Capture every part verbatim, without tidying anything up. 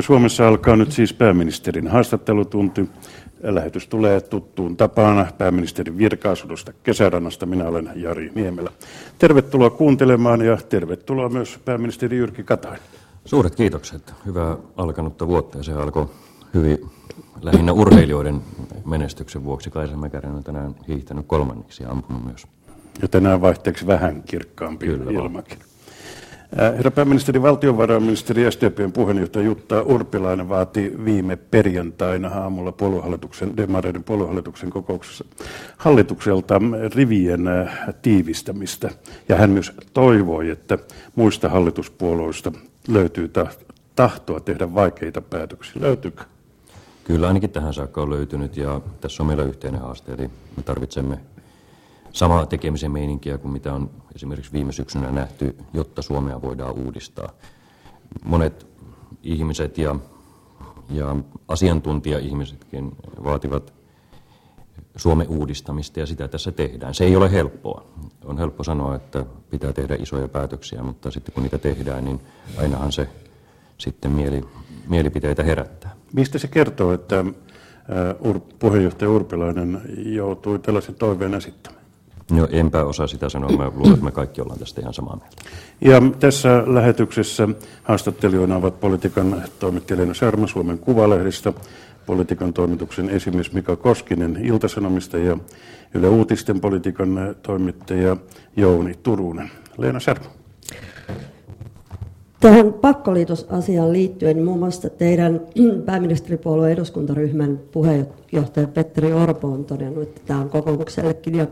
Suomessa alkaa nyt siis pääministerin haastattelutunti. Lähetys tulee tuttuun tapaan pääministerin virka-asunnosta Kesärannasta. Minä olen Jari Niemelä. Tervetuloa kuuntelemaan ja tervetuloa myös pääministeri Jyrki Katainen. Suuret kiitokset. Hyvää alkanutta vuotta. Se alkoi hyvin lähinnä urheilijoiden menestyksen vuoksi. Kaisa Mäkäräinen on tänään hiihtänyt kolmanneksi ja ampunut myös. Ja tänään vaihteeksi vähän kirkkaampi ilmakin. Herra pääministeri, valtiovarainministeri S D P:n puheenjohtaja Jutta Urpilainen vaati viime perjantaina aamulla puoluehallituksen, demareiden puoluehallituksen kokouksessa hallitukselta rivien tiivistämistä. Ja hän myös toivoi, että muista hallituspuolueista löytyy tahtoa tehdä vaikeita päätöksiä. Löytyykö? Kyllä ainakin tähän saakka on löytynyt ja tässä on meillä yhteinen haaste, eli me tarvitsemme samaa tekemisen meininkiä kuin mitä on esimerkiksi viime syksynä nähty, jotta Suomea voidaan uudistaa. Monet ihmiset ja, ja asiantuntija-ihmisetkin vaativat Suomen uudistamista ja sitä tässä tehdään. Se ei ole helppoa. On helppo sanoa, että pitää tehdä isoja päätöksiä, mutta sitten kun niitä tehdään, niin ainahan se sitten mieli, mielipiteitä herättää. Mistä se kertoo, että puheenjohtaja Urpilainen joutui tällaisen toiveen esittämään? No enpä osaa sitä sanoa. Mä luulen, että me kaikki ollaan tästä ihan samaa mieltä. Ja tässä lähetyksessä haastattelijoina ovat politiikan toimittaja Leena Sharma Suomen Kuvalehdistä, politiikan toimituksen esimies Mika Koskinen Ilta-Sanomista ja YLE Uutisten politiikan toimittaja Jouni Turunen. Leena Sharma. Tähän pakkoliitosasiaan liittyen niin muun muassa teidän pääministeripuolueen eduskuntaryhmän puheenjohtaja Petteri Orpo on todennut, että tämä on kokoomuksellekin ja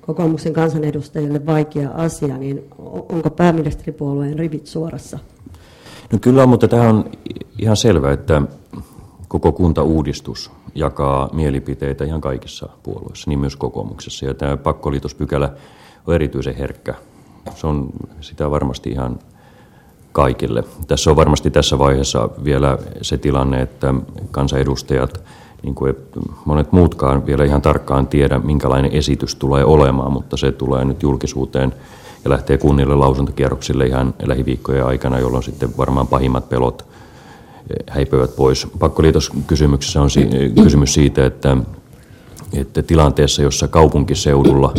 kokoomuksen kansanedustajille vaikea asia, niin onko pääministeripuolueen rivit suorassa? No kyllä, mutta tämä on ihan selvä, että koko kuntauudistus jakaa mielipiteitä ihan kaikissa puolueissa, niin myös kokoomuksessa, ja tämä pakkoliitospykälä on erityisen herkkä. Se on sitä varmasti ihan kaikille. Tässä on varmasti tässä vaiheessa vielä se tilanne, että kansanedustajat, niin kuin monet muutkaan, vielä ihan tarkkaan tiedä, minkälainen esitys tulee olemaan, mutta se tulee nyt julkisuuteen ja lähtee kunnille lausuntokierroksille ihan lähiviikkojen aikana, jolloin sitten varmaan pahimmat pelot häipyvät pois. Pakkoliitoskysymyksessä on si- kysymys siitä, että, että tilanteessa, jossa kaupunkiseudulla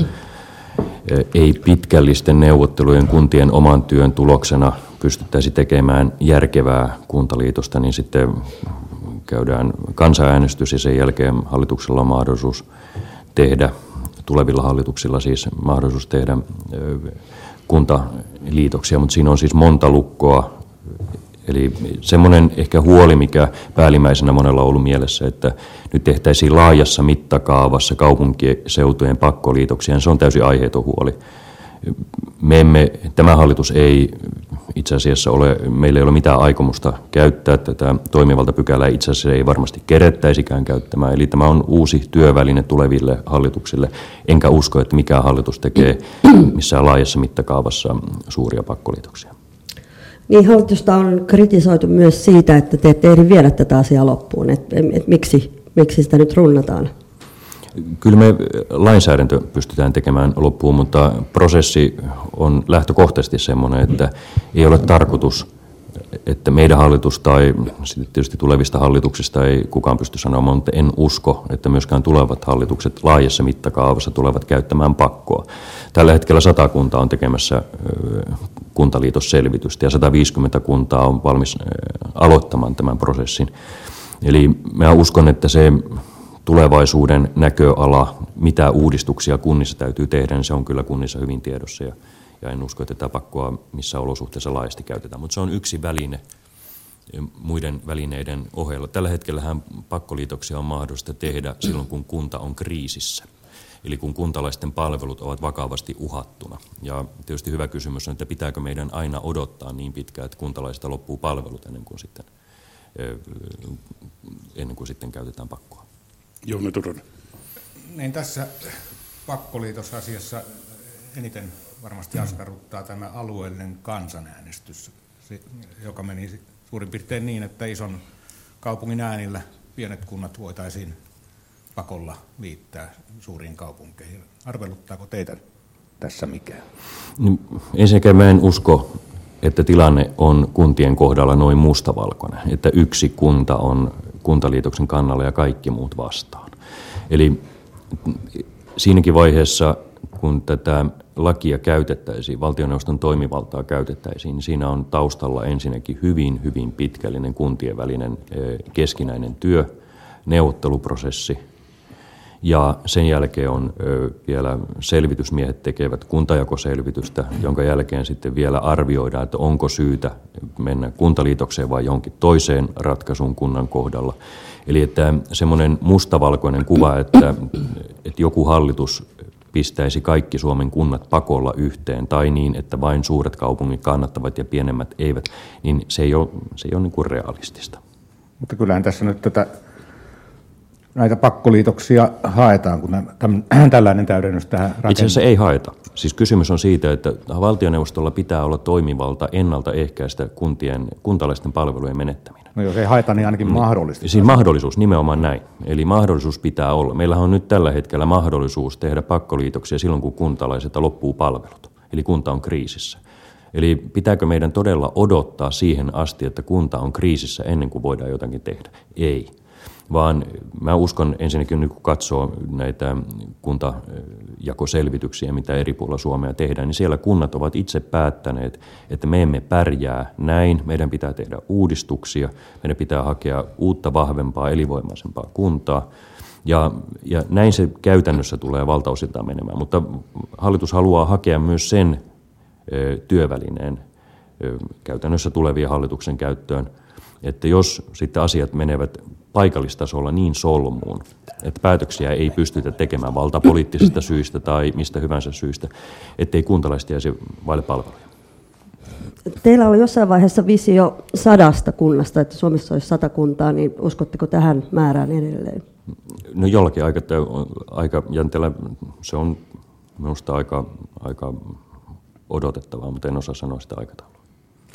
ei pitkällisten neuvottelujen kuntien oman työn tuloksena pystyttäisiin tekemään järkevää kuntaliitosta, niin sitten käydään kansanäänestys ja sen jälkeen hallituksella on mahdollisuus tehdä, tulevilla hallituksilla siis mahdollisuus tehdä kuntaliitoksia, mutta siinä on siis monta lukkoa. Eli semmoinen ehkä huoli, mikä päällimmäisenä monella on ollut mielessä, että nyt tehtäisiin laajassa mittakaavassa kaupunkiseutujen pakkoliitoksia, niin se on täysin aiheeton huoli. Me emme, tämä hallitus ei itse asiassa ole, meillä ei ole mitään aikomusta käyttää tätä toimivaltapykälää, itse asiassa ei varmasti kerettäisikään käyttämään. Eli tämä on uusi työväline tuleville hallituksille, enkä usko, että mikään hallitus tekee missään laajassa mittakaavassa suuria pakkoliitoksia. Niin, hallitusta on kritisoitu myös siitä, että te ette ehdi viedä tätä asiaa loppuun. Et, et miksi, miksi sitä nyt runnataan? Kyllä me lainsäädäntö pystytään tekemään loppuun, mutta prosessi on lähtökohtaisesti semmoinen, että ei ole tarkoitus, että meidän hallitus tai tietysti tulevista hallituksista ei kukaan pysty sanomaan, mutta en usko, että myöskään tulevat hallitukset laajassa mittakaavassa tulevat käyttämään pakkoa. Tällä hetkellä sata kuntaa on tekemässä kuntaliitosselvitystä ja sataviisikymmentä kuntaa on valmis aloittamaan tämän prosessin. Eli mä uskon, että se tulevaisuuden näköala, mitä uudistuksia kunnissa täytyy tehdä, niin se on kyllä kunnissa hyvin tiedossa. Ja, ja en usko, että tätä pakkoa missään olosuhteessa laajasti käytetään. Mutta se on yksi väline muiden välineiden ohella. Tällä hetkellähän pakkoliitoksia on mahdollista tehdä silloin, kun kunta on kriisissä. Eli kun kuntalaisten palvelut ovat vakavasti uhattuna. Ja tietysti hyvä kysymys on, että pitääkö meidän aina odottaa niin pitkään, että kuntalaisista loppuu palvelut ennen kuin sitten, ennen kuin sitten käytetään pakkoa. Jouni Turunen. Niin tässä pakkoliitosasiassa eniten varmasti askarruttaa tämä alueellinen kansanäänestys, joka meni suurin piirtein niin, että ison kaupungin äänillä pienet kunnat voitaisiin pakolla liittää suuriin kaupunkeihin. Arveluttaako teitä tässä mikään? No, ensinnäkin mä en usko, että tilanne on kuntien kohdalla noin mustavalkoinen, että yksi kunta on kuntaliitoksen kannalla ja kaikki muut vastaan. Eli siinäkin vaiheessa, kun tätä lakia käytettäisiin, valtioneuvoston toimivaltaa käytettäisiin, niin siinä on taustalla ensinnäkin hyvin, hyvin pitkällinen kuntien välinen keskinäinen työ, neuvotteluprosessi, ja sen jälkeen on vielä selvitysmiehet tekevät kuntajakoselvitystä, jonka jälkeen sitten vielä arvioidaan, että onko syytä mennä kuntaliitokseen vai jonkin toiseen ratkaisuun kunnan kohdalla. Eli että semmoinen mustavalkoinen kuva, että, että joku hallitus pistäisi kaikki Suomen kunnat pakolla yhteen tai niin, että vain suuret kaupungit kannattavat ja pienemmät eivät, niin se ei ole, se ei ole niin kuin realistista. Mutta kyllähän tässä nyt tätä... Näitä pakkoliitoksia haetaan, kun tämän, tällainen täydennys tähän rakennetaan. Itse asiassa ei haeta. Siis kysymys on siitä, että valtioneuvostolla pitää olla toimivalta ennaltaehkäistä kuntien, kuntalaisten palvelujen menettäminen. No jos ei haeta, niin ainakin mahdollista. Siis mahdollisuus, nimenomaan näin. Eli mahdollisuus pitää olla. Meillähän on nyt tällä hetkellä mahdollisuus tehdä pakkoliitoksia silloin, kun kuntalaisilta loppuu palvelut. Eli kunta on kriisissä. Eli pitääkö meidän todella odottaa siihen asti, että kunta on kriisissä ennen kuin voidaan jotakin tehdä? Ei. Vaan mä uskon ensinnäkin nyt, kun katsoo näitä kuntajakoselvityksiä, mitä eri puolilla Suomea tehdään, niin siellä kunnat ovat itse päättäneet, että me emme pärjää näin, meidän pitää tehdä uudistuksia, meidän pitää hakea uutta, vahvempaa, elinvoimaisempaa kuntaa. Ja, ja näin se käytännössä tulee valtaosiltaan menemään, mutta hallitus haluaa hakea myös sen ö, työvälineen ö, käytännössä tulevien hallituksen käyttöön, että jos sitten asiat menevät paikallistasolla niin solmuun, että päätöksiä ei pystytä tekemään valtapoliittisista syistä tai mistä hyvänsä syistä, ettei kuntalaiset jäisi vaille palveluja. Teillä oli jossain vaiheessa visio sadasta kunnasta, että Suomessa olisi sata kuntaa, niin uskotteko tähän määrään edelleen? No jollakin aikajänteellä se on minusta aika, aika odotettavaa, mutta en osaa sanoa sitä aikataulua.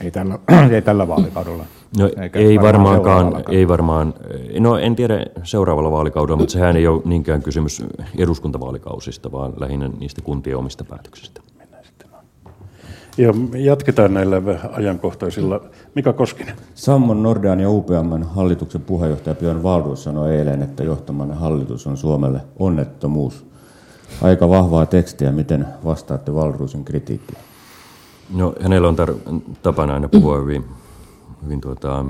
Ei tällä, ei tällä vaalikaudella. No, ei varmaankaan, ei varmaan, no en tiedä seuraavalla vaalikaudella, mutta sehän ei ole niinkään kysymys eduskuntavaalikausista, vaan lähinnä niistä kuntien omista päätöksistä. Mennään sitten. Ja jatketaan näillä ajankohtaisilla. Mika Koskinen. Sammon Nordean ja U P M:n hallituksen puheenjohtaja Björn Wahlroos sanoi eilen, että johtamanne hallitus on Suomelle onnettomuus. Aika vahvaa tekstiä, miten vastaatte Wahlroosin kritiikkiin? No, hänellä on tar- tapana aina puhua hyvin, hyvin tuota,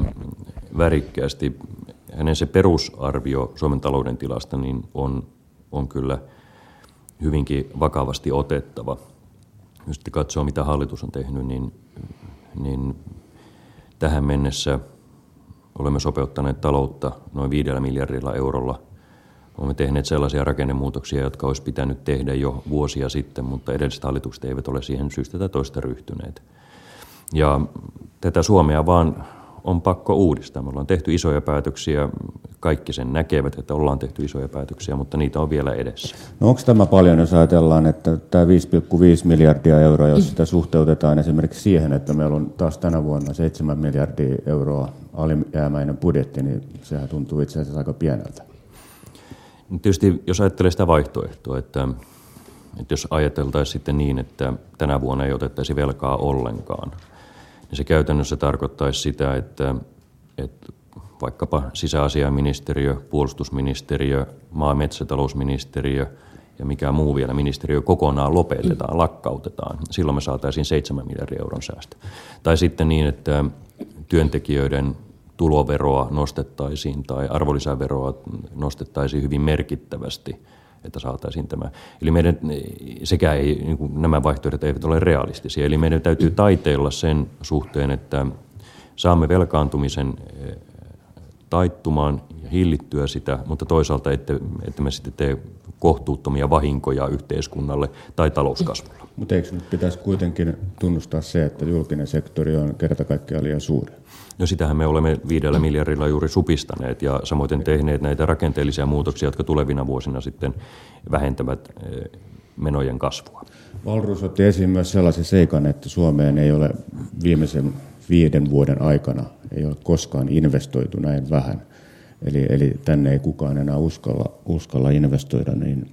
värikkäästi. Hänen se perusarvio Suomen talouden tilasta niin on, on kyllä hyvinkin vakavasti otettava. Jos sitten katsoo, mitä hallitus on tehnyt, niin, niin tähän mennessä olemme sopeuttaneet taloutta noin viidellä miljardilla eurolla. Olemme tehneet sellaisia rakennemuutoksia, jotka olisi pitänyt tehdä jo vuosia sitten, mutta edelliset hallitukset eivät ole siihen syystä tai toista ryhtyneet. Ja tätä Suomea vaan on pakko uudistaa. Me ollaan tehty isoja päätöksiä, kaikki sen näkevät, että ollaan tehty isoja päätöksiä, mutta niitä on vielä edessä. No onko tämä paljon, jos ajatellaan, että tämä viisi pilkku viisi miljardia euroa, jos sitä suhteutetaan esimerkiksi siihen, että meillä on taas tänä vuonna seitsemän miljardia euroa alijäämäinen budjetti, niin sehän tuntuu itse asiassa aika pieneltä. Tietysti jos ajattelee sitä vaihtoehtoa, että, että jos ajateltaisiin sitten niin, että tänä vuonna ei otettaisi velkaa ollenkaan, niin se käytännössä tarkoittaisi sitä, että, että vaikkapa sisäasiaministeriö, puolustusministeriö, maa- ja metsätalousministeriö ja mikä muu vielä ministeriö kokonaan lopetetaan, lakkautetaan. Silloin me saataisiin seitsemän miljardin euron säästö. Tai sitten niin, että työntekijöiden tuloveroa nostettaisiin tai arvonlisäveroa nostettaisiin hyvin merkittävästi, että saataisiin tämä. Eli meidän, sekä ei, niin kuin nämä vaihtoehdot eivät ole realistisia. Eli meidän täytyy taiteilla sen suhteen, että saamme velkaantumisen taittumaan ja hillittyä sitä, mutta toisaalta, että, että me sitten tee kohtuuttomia vahinkoja yhteiskunnalle tai talouskasvulla. Mutta eikö nyt pitäisi kuitenkin tunnustaa se, että julkinen sektori on kerta kaikkiaan liian suuri? No sitähän me olemme viidellä miljardilla juuri supistaneet ja samoin tehneet näitä rakenteellisia muutoksia, jotka tulevina vuosina sitten vähentävät menojen kasvua. Wahlroos otti esiin myös sellaisen seikan, että Suomeen ei ole viimeisen viiden vuoden aikana ei ole koskaan investoitu näin vähän. Eli, eli tänne ei kukaan enää uskalla, uskalla investoida, niin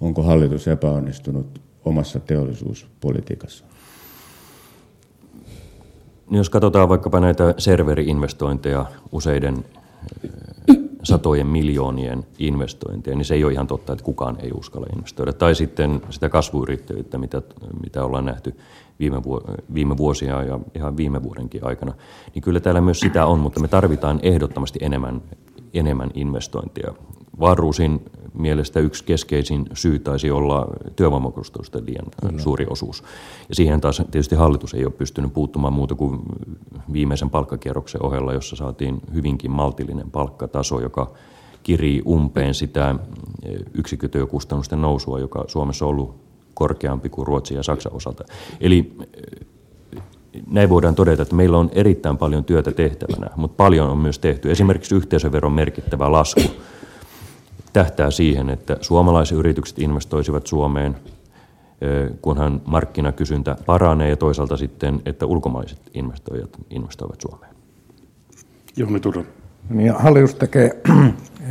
onko hallitus epäonnistunut omassa teollisuuspolitiikassa? Jos katsotaan vaikkapa näitä serveri-investointeja, useiden satojen miljoonien investointeja, niin se ei ole ihan totta, että kukaan ei uskalla investoida. Tai sitten sitä kasvuyrittäjyyttä, mitä, mitä ollaan nähty viime, vuos- viime vuosia ja ihan viime vuodenkin aikana, niin kyllä täällä myös sitä on, mutta me tarvitaan ehdottomasti enemmän, enemmän investointia. Wahlroosin mielestä yksi keskeisin syy taisi olla työvoimakustannusten liian Kyllä. suuri osuus. Ja siihen taas tietysti hallitus ei ole pystynyt puuttumaan muuta kuin viimeisen palkkakierroksen ohella, jossa saatiin hyvinkin maltillinen palkkataso, joka kirii umpeen sitä yksikkötyökustannusten nousua, joka Suomessa on ollut korkeampi kuin Ruotsin ja Saksan osalta. Eli näin voidaan todeta, että meillä on erittäin paljon työtä tehtävänä, mutta paljon on myös tehty. Esimerkiksi yhteisöveron merkittävä lasku tähtää siihen, että suomalaisyritykset investoisivat Suomeen, kunhan markkinakysyntä paranee, ja toisaalta sitten, että ulkomaiset investoijat investoivat Suomeen. Jouni Turunen. Niin, hallitus tekee,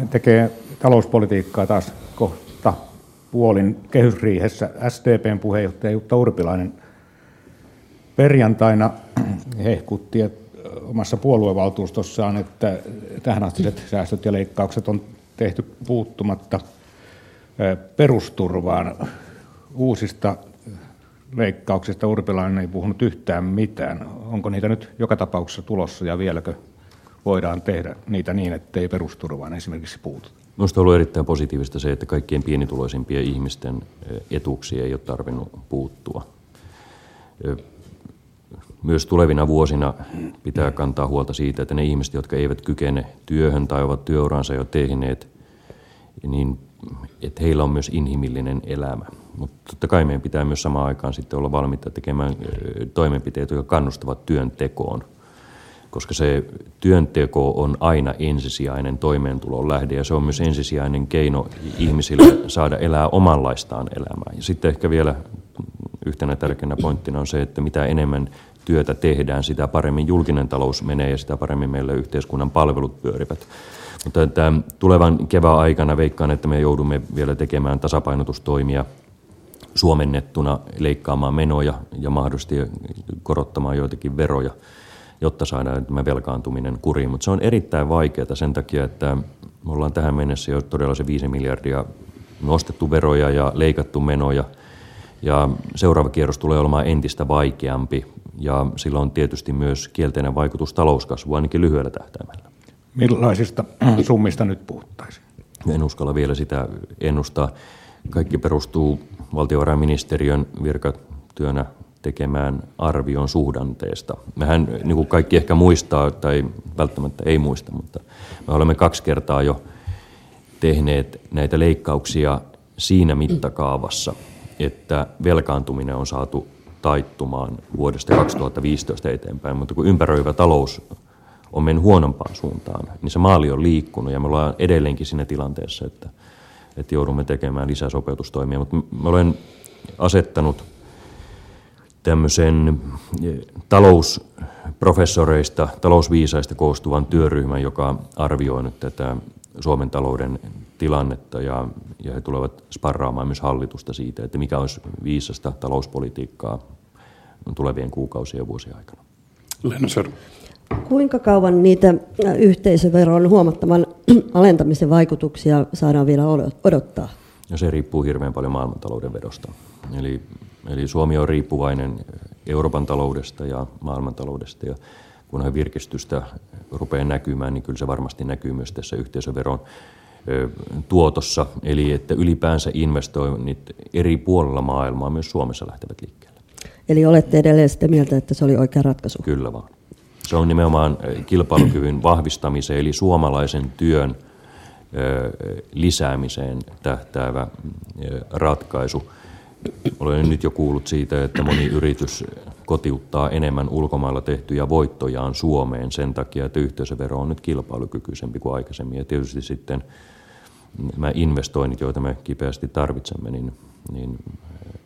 tekee talouspolitiikkaa taas kohta puolin kehysriihessä. S D P:n puheenjohtaja Jutta Urpilainen perjantaina hehkutti omassa puoluevaltuustossaan, että tähänastiset säästöt ja leikkaukset on tehty puuttumatta perusturvaan. Uusista leikkauksista Urpilainen ei puhunut yhtään mitään. Onko niitä nyt joka tapauksessa tulossa ja vieläkö voidaan tehdä niitä niin, ettei perusturvaan esimerkiksi puutu? Minusta on ollut erittäin positiivista se, että kaikkien pienituloisimpien ihmisten etuuksia ei ole tarvinnut puuttua. Myös tulevina vuosina pitää kantaa huolta siitä, että ne ihmiset, jotka eivät kykene työhön tai ovat työuransa jo tehneet, niin että heillä on myös inhimillinen elämä. Mutta totta kai meidän pitää myös samaan aikaan sitten olla valmiita tekemään toimenpiteitä, jotka kannustavat työntekoon, koska se työnteko on aina ensisijainen toimeentulon lähde ja se on myös ensisijainen keino ihmisille saada elää omanlaistaan elämää. Ja sitten ehkä vielä yhtenä tärkeänä pointtina on se, että mitä enemmän työtä tehdään, sitä paremmin julkinen talous menee ja sitä paremmin meillä yhteiskunnan palvelut pyörivät. Mutta tulevan kevään aikana veikkaan, että me joudumme vielä tekemään tasapainotustoimia suomennettuna, leikkaamaan menoja ja mahdollisesti korottamaan joitakin veroja, jotta saadaan tämä velkaantuminen kuriin. Mutta se on erittäin vaikeaa sen takia, että me ollaan tähän mennessä jo todella se viisi miljardia nostettu veroja ja leikattu menoja. Ja seuraava kierros tulee olemaan entistä vaikeampi ja sillä on tietysti myös kielteinen vaikutus talouskasvuun ainakin lyhyellä tähtäimellä. Millaisista summista nyt puhuttaisiin? En uskalla vielä sitä ennustaa. Kaikki perustuu valtiovarainministeriön virkatyönä tekemään arvion suhdanteesta. Mehän, niin kuin kaikki ehkä muistaa tai välttämättä ei muista, mutta me olemme kaksi kertaa jo tehneet näitä leikkauksia siinä mittakaavassa, että velkaantuminen on saatu taittumaan vuodesta kaksituhattaviisitoista eteenpäin, mutta kun ympäröivä talous on mennyt huonompaan suuntaan, niin se maali on liikkunut ja me ollaan edelleenkin siinä tilanteessa, että, että joudumme tekemään lisää sopeutustoimia, mutta mä olen asettanut tämmöisen talousprofessoreista, talousviisaista koostuvan työryhmän, joka arvioi nyt tätä Suomen talouden tilannetta ja, ja he tulevat sparraamaan myös hallitusta siitä, että mikä olisi viisasta talouspolitiikkaa tulevien kuukausien ja vuosien aikana. Leena Sharma. Kuinka kauan niitä yhteisöveron huomattavan alentamisen vaikutuksia saadaan vielä odottaa? No se riippuu hirveän paljon maailmantalouden vedosta. Eli, eli Suomi on riippuvainen Euroopan taloudesta ja maailmantaloudesta ja kunhan virkistystä rupeaa näkymään, niin kyllä se varmasti näkyy myös tässä yhteisöveron tuotossa. Eli että ylipäänsä investoinnit eri puolilla maailmaa myös Suomessa lähtevät liikkeelle. Eli olette edelleen sitä mieltä, että se oli oikea ratkaisu? Kyllä vaan. Se on nimenomaan kilpailukyvyn vahvistamiseen, eli suomalaisen työn lisäämiseen tähtäävä ratkaisu. Olen nyt jo kuullut siitä, että moni yritys kotiuttaa enemmän ulkomailla tehtyjä voittojaan Suomeen sen takia, että yhteisövero on nyt kilpailukykyisempi kuin aikaisemmin. Ja tietysti sitten nämä investoinnit, joita me kipeästi tarvitsemme, niin, niin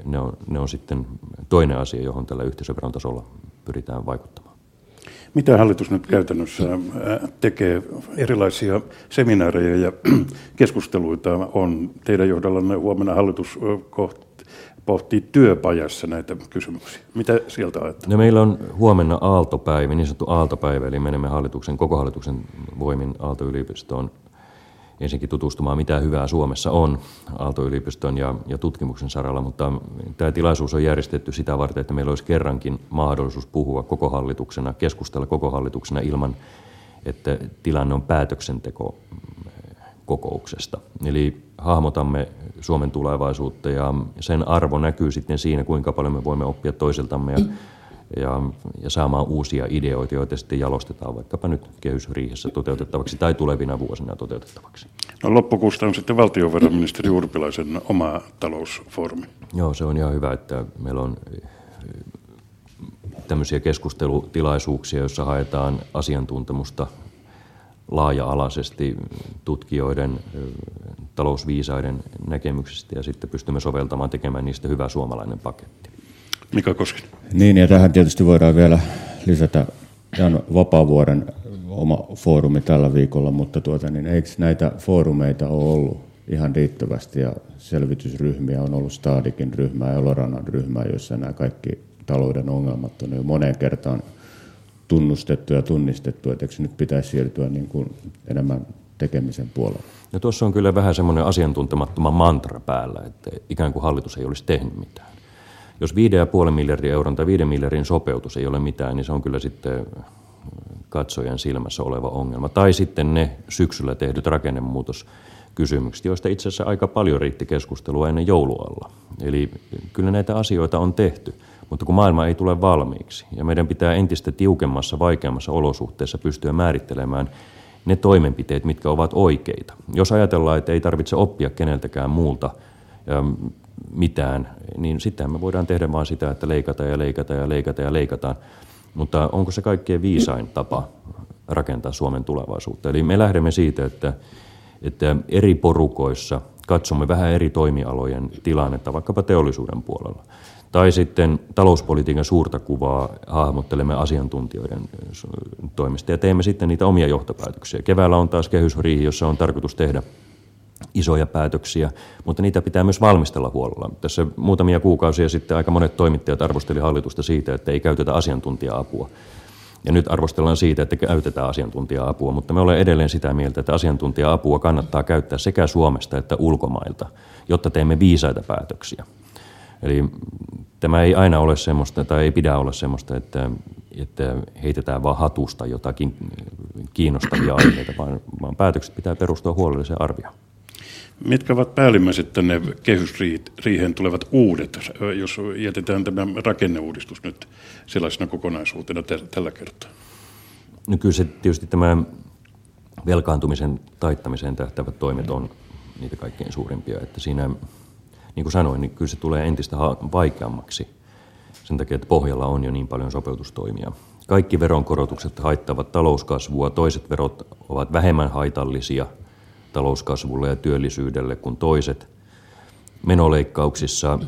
ne, on, ne on sitten toinen asia, johon tällä yhteisöveron tasolla pyritään vaikuttamaan. Mitä hallitus nyt käytännössä tekee? Erilaisia seminaareja ja keskusteluita on teidän johdollanne huomenna hallitus kohta. pohtii työpajassa näitä kysymyksiä. Mitä sieltä ajattelee? No meillä on huomenna aaltopäivä, niin sanottu aaltopäivä, eli menemme hallituksen, koko hallituksen voimin Aalto-yliopistoon ensinnäkin tutustumaan, mitä hyvää Suomessa on Aalto-yliopiston ja, ja tutkimuksen saralla, mutta tämä tilaisuus on järjestetty sitä varten, että meillä olisi kerrankin mahdollisuus puhua koko hallituksena, keskustella koko hallituksena ilman, että tilanne on päätöksentekokokouksesta. Eli hahmotamme Suomen tulevaisuutta ja sen arvo näkyy sitten siinä, kuinka paljon me voimme oppia toisiltamme ja, ja, ja saamaan uusia ideoita, joita sitten jalostetaan vaikkapa nyt kehysriihessä toteutettavaksi tai tulevina vuosina toteutettavaksi. No loppukuusta on sitten valtiovarainministeri Urpilaisen oma talousfoorumi. Joo, se on ihan hyvä, että meillä on tämmöisiä keskustelutilaisuuksia, joissa haetaan asiantuntemusta laaja-alaisesti tutkijoiden, talousviisaiden näkemyksistä ja sitten pystymme soveltamaan tekemään niistä hyvä suomalainen paketti. Mika Koskinen. Niin, ja tähän tietysti voidaan vielä lisätä Jan Vapaavuoren oma foorumi tällä viikolla, mutta tuota, niin eikö näitä foorumeita ole ollut ihan riittävästi ja selvitysryhmiä on ollut Staadikin ryhmää ja Elorannan ryhmää, joissa nämä kaikki talouden ongelmat on jo moneen kertaan tunnustettu ja tunnistettu, että eikö nyt pitäisi siirtyä niin kuin enemmän tekemisen puolella? No tuossa on kyllä vähän semmoinen asiantuntemattoman mantra päällä, että ikään kuin hallitus ei olisi tehnyt mitään. Jos viisi pilkku viisi miljardia euron tai viiden miljardin sopeutus ei ole mitään, niin se on kyllä sitten katsojan silmässä oleva ongelma. Tai sitten ne syksyllä tehdyt rakennemuutoskysymykset, joista itse asiassa aika paljon riitti keskustelua ennen joulualla. Eli kyllä näitä asioita on tehty. Mutta kun maailma ei tule valmiiksi ja meidän pitää entistä tiukemmassa, vaikeammassa olosuhteessa pystyä määrittelemään ne toimenpiteet, mitkä ovat oikeita. Jos ajatellaan, että ei tarvitse oppia keneltäkään muulta mitään, niin sitähän me voidaan tehdä vaan sitä, että leikataan ja leikataan ja leikataan ja leikataan. Mutta onko se kaikkein viisain tapa rakentaa Suomen tulevaisuutta? Eli me lähdemme siitä, että, että eri porukoissa katsomme vähän eri toimialojen tilannetta, vaikkapa teollisuuden puolella. Tai sitten talouspolitiikan suurta kuvaa hahmottelemme asiantuntijoiden toimesta ja teemme sitten niitä omia johtopäätöksiä. Keväällä on taas kehysriihi, jossa on tarkoitus tehdä isoja päätöksiä, mutta niitä pitää myös valmistella huolella. Tässä muutamia kuukausia sitten aika monet toimittajat arvostelivat hallitusta siitä, että ei käytetä asiantuntija-apua. Ja nyt arvostellaan siitä, että käytetään asiantuntija-apua, mutta me olemme edelleen sitä mieltä, että asiantuntija-apua kannattaa käyttää sekä Suomesta että ulkomailta, jotta teemme viisaita päätöksiä. Eli tämä ei aina ole semmoista, tai ei pidä olla semmoista, että, että heitetään vaan hatusta jotakin kiinnostavia aiheita, vaan, vaan päätökset pitää perustua huolelliseen arvioon. Mitkä ovat päällimmäiset tänne kehysriihen tulevat uudet, jos jätetään tämä rakenneuudistus nyt sellaisena kokonaisuutena tällä kertaa? No kyllä se tietysti tämä velkaantumisen taittamiseen tähtäävät toimet on niitä kaikkein suurimpia, että siinä... Niin kuin sanoin, niin kyllä se tulee entistä vaikeammaksi sen takia, että pohjalla on jo niin paljon sopeutustoimia. Kaikki veronkorotukset haittavat talouskasvua, toiset verot ovat vähemmän haitallisia talouskasvulle ja työllisyydelle kuin toiset. Menoleikkauksissa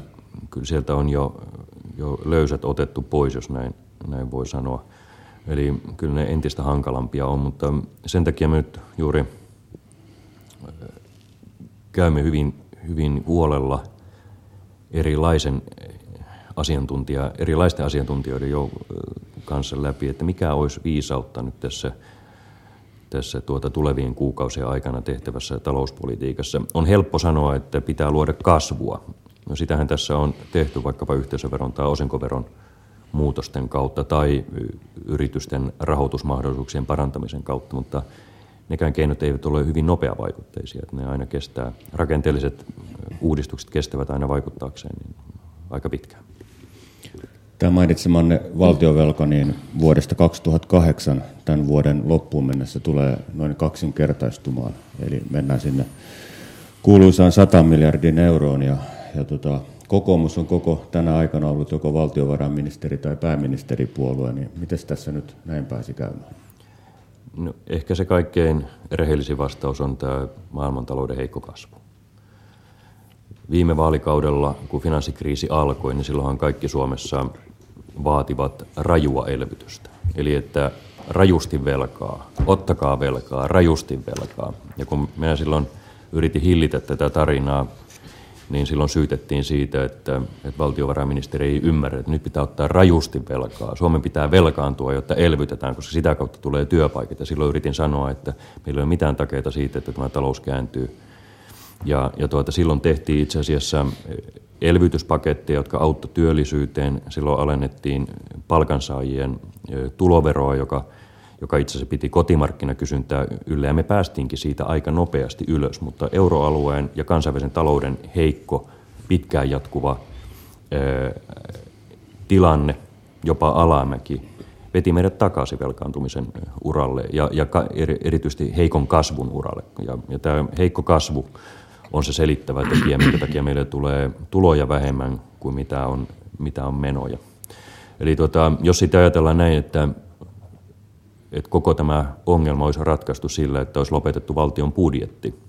kyllä sieltä on jo, jo löysät otettu pois, jos näin, näin voi sanoa. Eli kyllä ne entistä hankalampia on, mutta sen takia me nyt juuri käymme hyvin, hyvin huolella erilaisen asiantuntija, erilaisten asiantuntijoiden kanssa läpi, että mikä olisi viisautta nyt tässä, tässä tuota tulevien kuukausien aikana tehtävässä talouspolitiikassa. On helppo sanoa, että pitää luoda kasvua. No sitähän tässä on tehty vaikkapa yhteisöveron tai osinkoveron muutosten kautta tai yritysten rahoitusmahdollisuuksien parantamisen kautta, mutta nekään keinot eivät ole hyvin nopeavaikutteisia, että ne aina kestää. Rakenteelliset uudistukset kestävät aina vaikuttaakseen niin aika pitkään. Tämä mainitsemanne valtionvelka niin vuodesta kaksituhattakahdeksan tämän vuoden loppuun mennessä tulee noin kaksinkertaistumaan. Eli mennään sinne kuuluisaan sata miljardin euroon. Ja, ja tota, kokoomus on koko tänä aikana ollut joko valtiovarainministeri tai pääministeripuolue, niin miten tässä nyt näin pääsi käymään? No, ehkä se kaikkein rehellisin vastaus on tämä maailmantalouden heikko kasvu. Viime vaalikaudella, kun finanssikriisi alkoi, niin silloinhan kaikki Suomessa vaativat rajua elvytystä. Eli että rajusti velkaa, ottakaa velkaa, rajusti velkaa. Ja kun minä silloin yritin hillitä tätä tarinaa niin silloin syytettiin siitä, että, että valtiovarainministeri ei ymmärrä, että nyt pitää ottaa rajusti velkaa. Suomen pitää velkaantua, jotta elvytetään, koska sitä kautta tulee työpaikat. Ja silloin yritin sanoa, että meillä ei ole mitään takeita siitä, että tämä talous kääntyy. Ja, ja tuota, silloin tehtiin itse asiassa elvytyspaketteja, jotka auttoi työllisyyteen. Silloin alennettiin palkansaajien tuloveroa, joka, joka itse asiassa piti kotimarkkinakysyntää yllä. Ja me päästiinkin siitä aika nopeasti ylös, mutta euroalueen ja kansainvälisen talouden heikko, pitkään jatkuva ö, tilanne, jopa alamäki, veti meidät takaisin velkaantumisen uralle ja, ja ka, er, erityisesti heikon kasvun uralle. Ja, ja tämä heikko kasvu on se selittävä tekijä, minkä takia meille tulee tuloja vähemmän kuin mitä on, mitä on menoja. Eli tuota, jos sitä ajatellaan näin, että, että koko tämä ongelma olisi ratkaistu sillä, että olisi lopetettu valtion budjetti,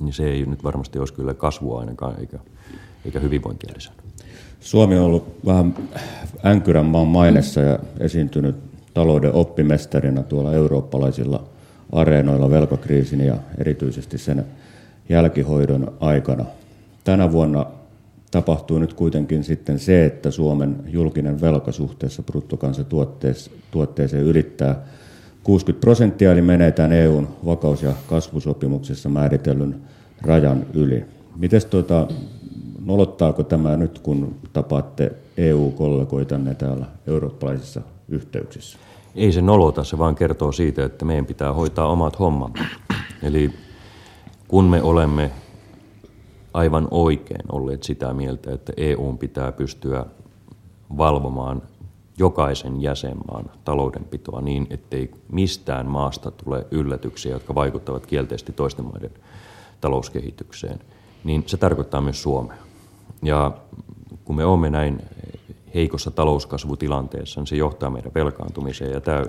niin se ei nyt varmasti olisi kyllä kasvua ainakaan eikä, eikä hyvinvointia lisää. Suomi on ollut vähän änkyrän maan mainessa ja esiintynyt talouden oppimestarina tuolla eurooppalaisilla areenoilla velkakriisin ja erityisesti sen jälkihoidon aikana. Tänä vuonna tapahtui nyt kuitenkin sitten se, että Suomen julkinen velka suhteessa bruttokansantuotteeseen ylittää kuusikymmentä prosenttia, eli menetään E U:n vakaus- ja kasvusopimuksessa määritellyn rajan yli. Mites tuota, nolottaako tämä nyt, kun tapaatte E U-kollegoitanne täällä eurooppalaisissa yhteyksissä? Ei se nolota, se vaan kertoo siitä, että meidän pitää hoitaa omat hommamme. Eli kun me olemme aivan oikein olleet sitä mieltä, että E U:n pitää pystyä valvomaan jokaisen jäsenmaan taloudenpitoa niin, ettei mistään maasta tule yllätyksiä, jotka vaikuttavat kielteisesti toisten maiden talouskehitykseen, niin se tarkoittaa myös Suomea. Ja kun me olemme näin heikossa talouskasvutilanteessa, niin se johtaa meidän velkaantumiseen, ja tämä,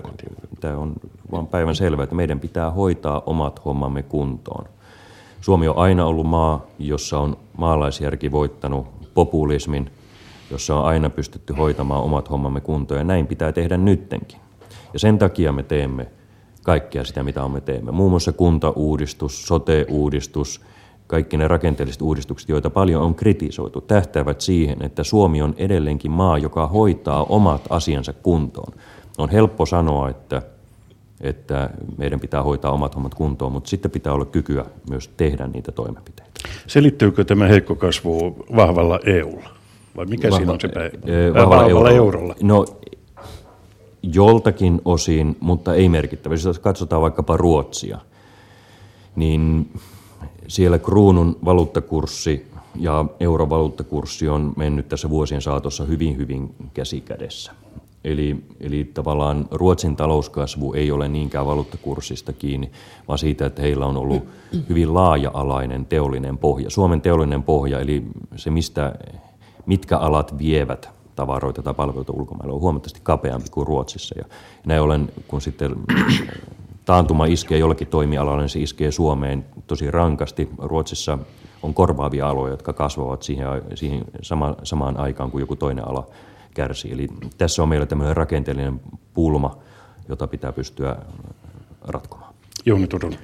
tämä on vaan päivän selvää, että meidän pitää hoitaa omat hommamme kuntoon. Suomi on aina ollut maa, jossa on maalaisjärki voittanut populismin, jossa on aina pystytty hoitamaan omat hommamme kuntoon, ja näin pitää tehdä nyttenkin. Ja sen takia me teemme kaikkea sitä, mitä me teemme. Muun muassa kuntauudistus, sote-uudistus, kaikki ne rakenteelliset uudistukset, joita paljon on kritisoitu, tähtäävät siihen, että Suomi on edelleenkin maa, joka hoitaa omat asiansa kuntoon. On helppo sanoa, että, että meidän pitää hoitaa omat hommat kuntoon, mutta sitten pitää olla kykyä myös tehdä niitä toimenpiteitä. Selittyykö tämä heikko kasvu vahvalla E U:lla? Vai mikä vahva, siinä on se päivä? Vahvalla, vahvalla eurolla? No, joltakin osin, mutta ei merkittävästi. Jos katsotaan vaikkapa Ruotsia, niin siellä kruunun valuuttakurssi ja eurovaluuttakurssi on mennyt tässä vuosien saatossa hyvin, hyvin käsikädessä. Eli, eli tavallaan Ruotsin talouskasvu ei ole niinkään valuuttakurssista kiinni, vaan siitä, että heillä on ollut hyvin laaja-alainen teollinen pohja. Suomen teollinen pohja, eli se, mistä, mitkä alat vievät tavaroita tai palveluita ulkomailla, on huomattavasti kapeampi kuin Ruotsissa. Ja näin ollen, kun sitten taantuma iskee jollakin toimialalla, niin se iskee Suomeen tosi rankasti. Ruotsissa on korvaavia aloja, jotka kasvavat siihen, siihen sama, samaan aikaan, kuin joku toinen ala kärsii. Eli tässä on meillä tämmöinen rakenteellinen pulma, jota pitää pystyä ratkomaan. Jouni Turunen.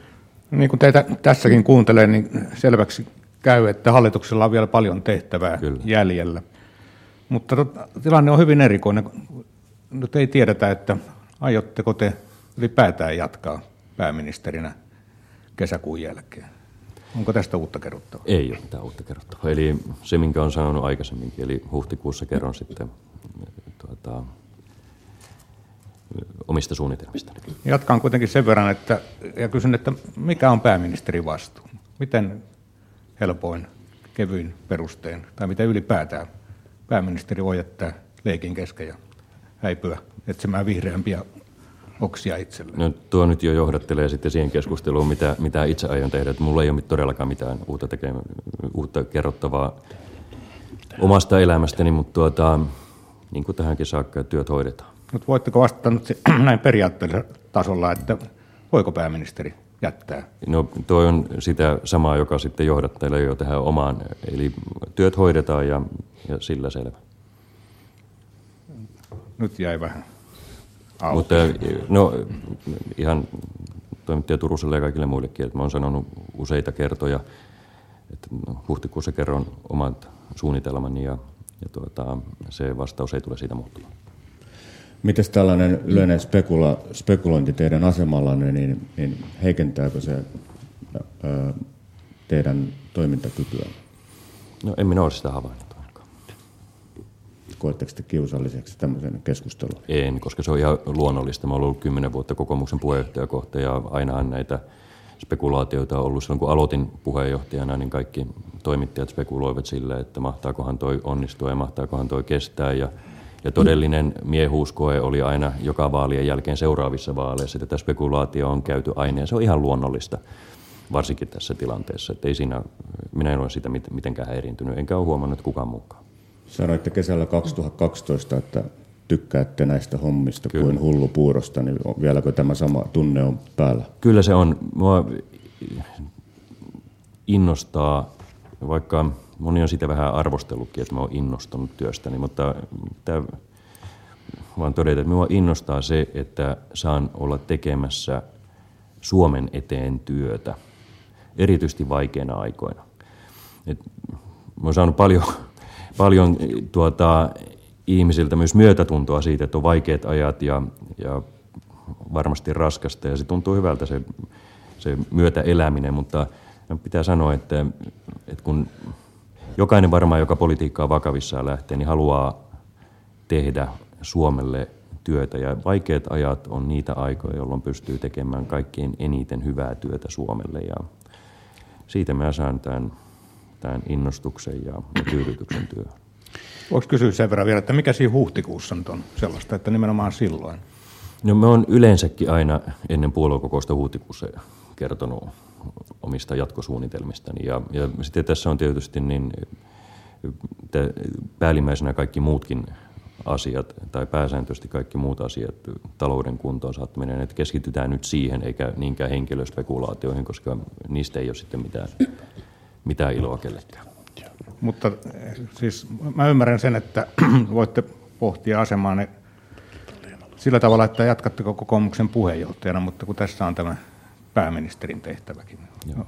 Niin kuin teitä tässäkin kuuntelee, niin selväksi käy, että hallituksella on vielä paljon tehtävää Kyllä. jäljellä. Mutta tilanne on hyvin erikoinen. Nyt ei tiedetä, että aiotteko te ylipäätään jatkaa pääministerinä kesäkuun jälkeen. Onko tästä uutta kerrottavaa? Ei ole mitään uutta kerrottavaa. Eli se, minkä olen sanonut aikaisemminkin, eli huhtikuussa kerron sitten tuota, omista suunnitelmista. Jatkan kuitenkin sen verran, että, ja kysyn, että mikä on pääministerin vastuu? Miten helpoin, kevyin perustein, tai miten ylipäätään pääministeri voi jättää leikin kesken ja häipyä etsimään vihreämpiä oksia itselleen? No, tuo nyt jo johdattelee sitten siihen keskusteluun, mitä, mitä itse aion tehdä. Että mulla ei ole todellakaan mitään uutta, tekemä, uutta kerrottavaa omasta elämästäni, mutta tuota, niin kuin tähänkin saakka työt hoidetaan. Mutta voitteko vastata nyt näin periaatteellisella tasolla, että voiko pääministeri jättää? No, tuo on sitä samaa, joka sitten johdattelee jo tähän omaan. Eli työt hoidetaan ja, ja sillä selvä. Nyt jäi vähän. Auki. Mutta no, ihan toimittaja Turuselle ja kaikille muillekin, että mä oon sanonut useita kertoja että huhtikuussa kerron omat suunnitelmani ja, ja tuota, se vastaus ei tule siitä muuttumaan. Mites tällainen yleinen spekula, spekulointi teidän asemallanne, niin, niin heikentääkö se ää, teidän toimintakykyä? No en minä ole sitä havainnut ainakaan. Koetteko te kiusalliseksi tämmöisen keskustelun? En, koska se on ihan luonnollista. Mä olen ollut kymmenen vuotta kokoomuksen puheenjohtajakohta ja ainahan näitä spekulaatioita on ollut. Silloin kun aloitin puheenjohtajana, niin kaikki toimittajat spekuloivat sillä, että mahtaakohan toi onnistua ja mahtaakohan toi kestää. Ja, ja todellinen miehuuskoe oli aina joka vaalien jälkeen seuraavissa vaaleissa. Tätä spekulaatio on käyty aina ja se on ihan luonnollista, varsinkin tässä tilanteessa. Että ei siinä, minä en ole sitä mitenkään häiriintynyt, enkä ole huomannut kukaan mukaan. Sanoitte kesällä kaksituhattakaksitoista, että tykkäätte näistä hommista Kyllä. kuin hullu puurosta, niin vieläkö tämä sama tunne on päällä? Kyllä se on. Mua innostaa, vaikka moni on sitä vähän arvostellutkin, että mä oon innostunut työstäni, mutta tämä vaan todeta, että minua innostaa se, että saan olla tekemässä Suomen eteen työtä, erityisesti vaikeina aikoina. Et mä oon saanut paljon, paljon tuota... ihmisiltä myös myötätuntoa siitä, että on vaikeat ajat ja, ja varmasti raskasta ja se tuntuu hyvältä se, se myötäeläminen, mutta pitää sanoa, että, että kun jokainen varmaan, joka politiikkaa vakavissaan lähtee, niin haluaa tehdä Suomelle työtä ja vaikeat ajat on niitä aikoja, jolloin pystyy tekemään kaikkein eniten hyvää työtä Suomelle ja siitä mä saan tämän, tämän innostuksen ja tyydytyksen työhön. Voiko kysyä sen verran vielä, että mikä siinä huhtikuussa nyt on sellaista, että nimenomaan silloin? No mä oon yleensäkin aina ennen puoluekokousta huhtikuussa kertonut omista jatkosuunnitelmistani. Ja, ja sitten tässä on tietysti niin päällimmäisenä kaikki muutkin asiat, tai pääsääntöisesti kaikki muut asiat, talouden kuntoon saattaminen, että keskitytään nyt siihen eikä niinkään henkilöspekulaatioihin, koska niistä ei ole sitten mitään, mitään iloa kellekään. Mutta siis mä ymmärrän sen, että voitte pohtia asemaanne sillä tavalla, että jatkatteko kokoomuksen puheenjohtajana, mutta kun tässä on tämä pääministerin tehtäväkin.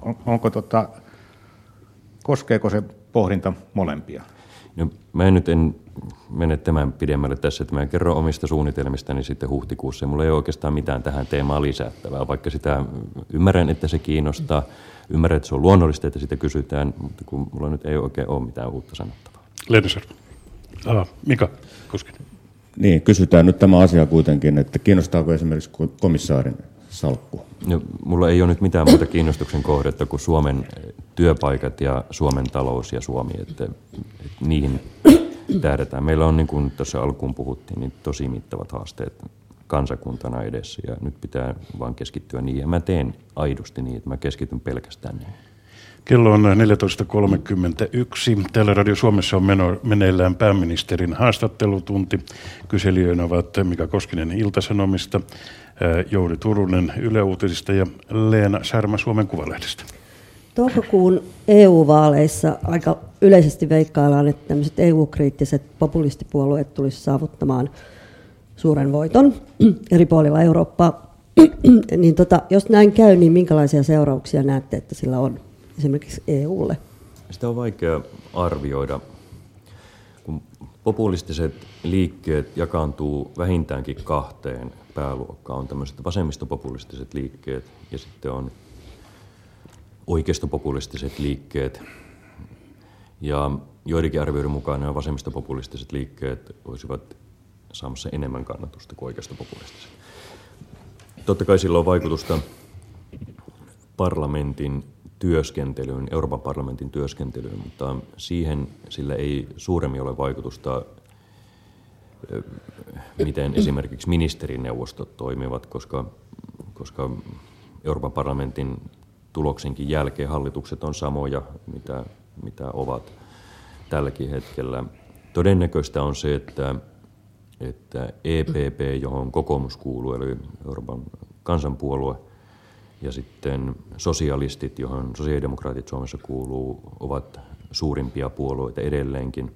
On, onko tota, koskeeko se pohdinta molempia? No, mä en nyt en mene tämän pidemmälle tässä, että mä kerron omista suunnitelmistani sitten huhtikuussa. Mulla ei ole oikeastaan mitään tähän teemaan lisättävää, vaikka sitä ymmärrän, että se kiinnostaa. Ymmärrän, että se on luonnollista, että sitä kysytään, mutta kun mulla nyt ei oikein ole mitään uutta sanottavaa. Leena Sharma. Ah, Mika Koskinen. Niin, kysytään nyt tämä asia kuitenkin, että kiinnostaako esimerkiksi komissaarin salkku? No, mulla ei ole nyt mitään muuta kiinnostuksen kohdetta kuin Suomen työpaikat ja Suomen talous ja Suomi, että, että niihin tähdätään. Meillä on, niin kuin tuossa alkuun puhuttiin, niin tosi mittavat haasteet kansakuntana edessä ja nyt pitää vaan keskittyä niihin. Ja mä teen aidosti niin, että mä keskityn pelkästään niihin. Kello on neljätoista kolmekymmentäyksi. Täällä Radio Suomessa on meno, meneillään pääministerin haastattelutunti. Kyselijöinä ovat Mika Koskinen Ilta-Sanomista, Jouni Turunen Yle Uutisista ja Leena Sharma Suomen Kuvalehdestä. Toukokuun E U-vaaleissa aika yleisesti veikkaillaan, että tämmöiset E U-kriittiset populistipuolueet tulisi saavuttamaan suuren voiton eri puolilla Eurooppaa. Niin tota, jos näin käy, niin minkälaisia seurauksia näette, että sillä on esimerkiksi E U:lle? Sitä on vaikea arvioida. Kun populistiset liikkeet jakaantuu vähintäänkin kahteen pääluokkaan. On tämmöiset vasemmistopopulistiset liikkeet ja sitten on oikeistopopulistiset liikkeet. Ja joidenkin arvioiden mukaan nämä vasemmistopopulistiset liikkeet olisivat saamassa enemmän kannatusta kuin oikeistopopulistiset. Totta kai sillä on vaikutusta parlamentin työskentelyyn, Euroopan parlamentin työskentelyyn, mutta siihen sillä ei suuremmin ole vaikutusta, miten esimerkiksi ministerineuvostot toimivat, koska, koska Euroopan parlamentin tuloksenkin jälkeen hallitukset on samoja, mitä, mitä ovat tälläkin hetkellä. Todennäköistä on se, että että E P P, johon kokoomus kuuluu, eli Euroopan kansanpuolue, ja sitten sosialistit, johon sosiaalidemokraatit Suomessa kuuluu, ovat suurimpia puolueita edelleenkin.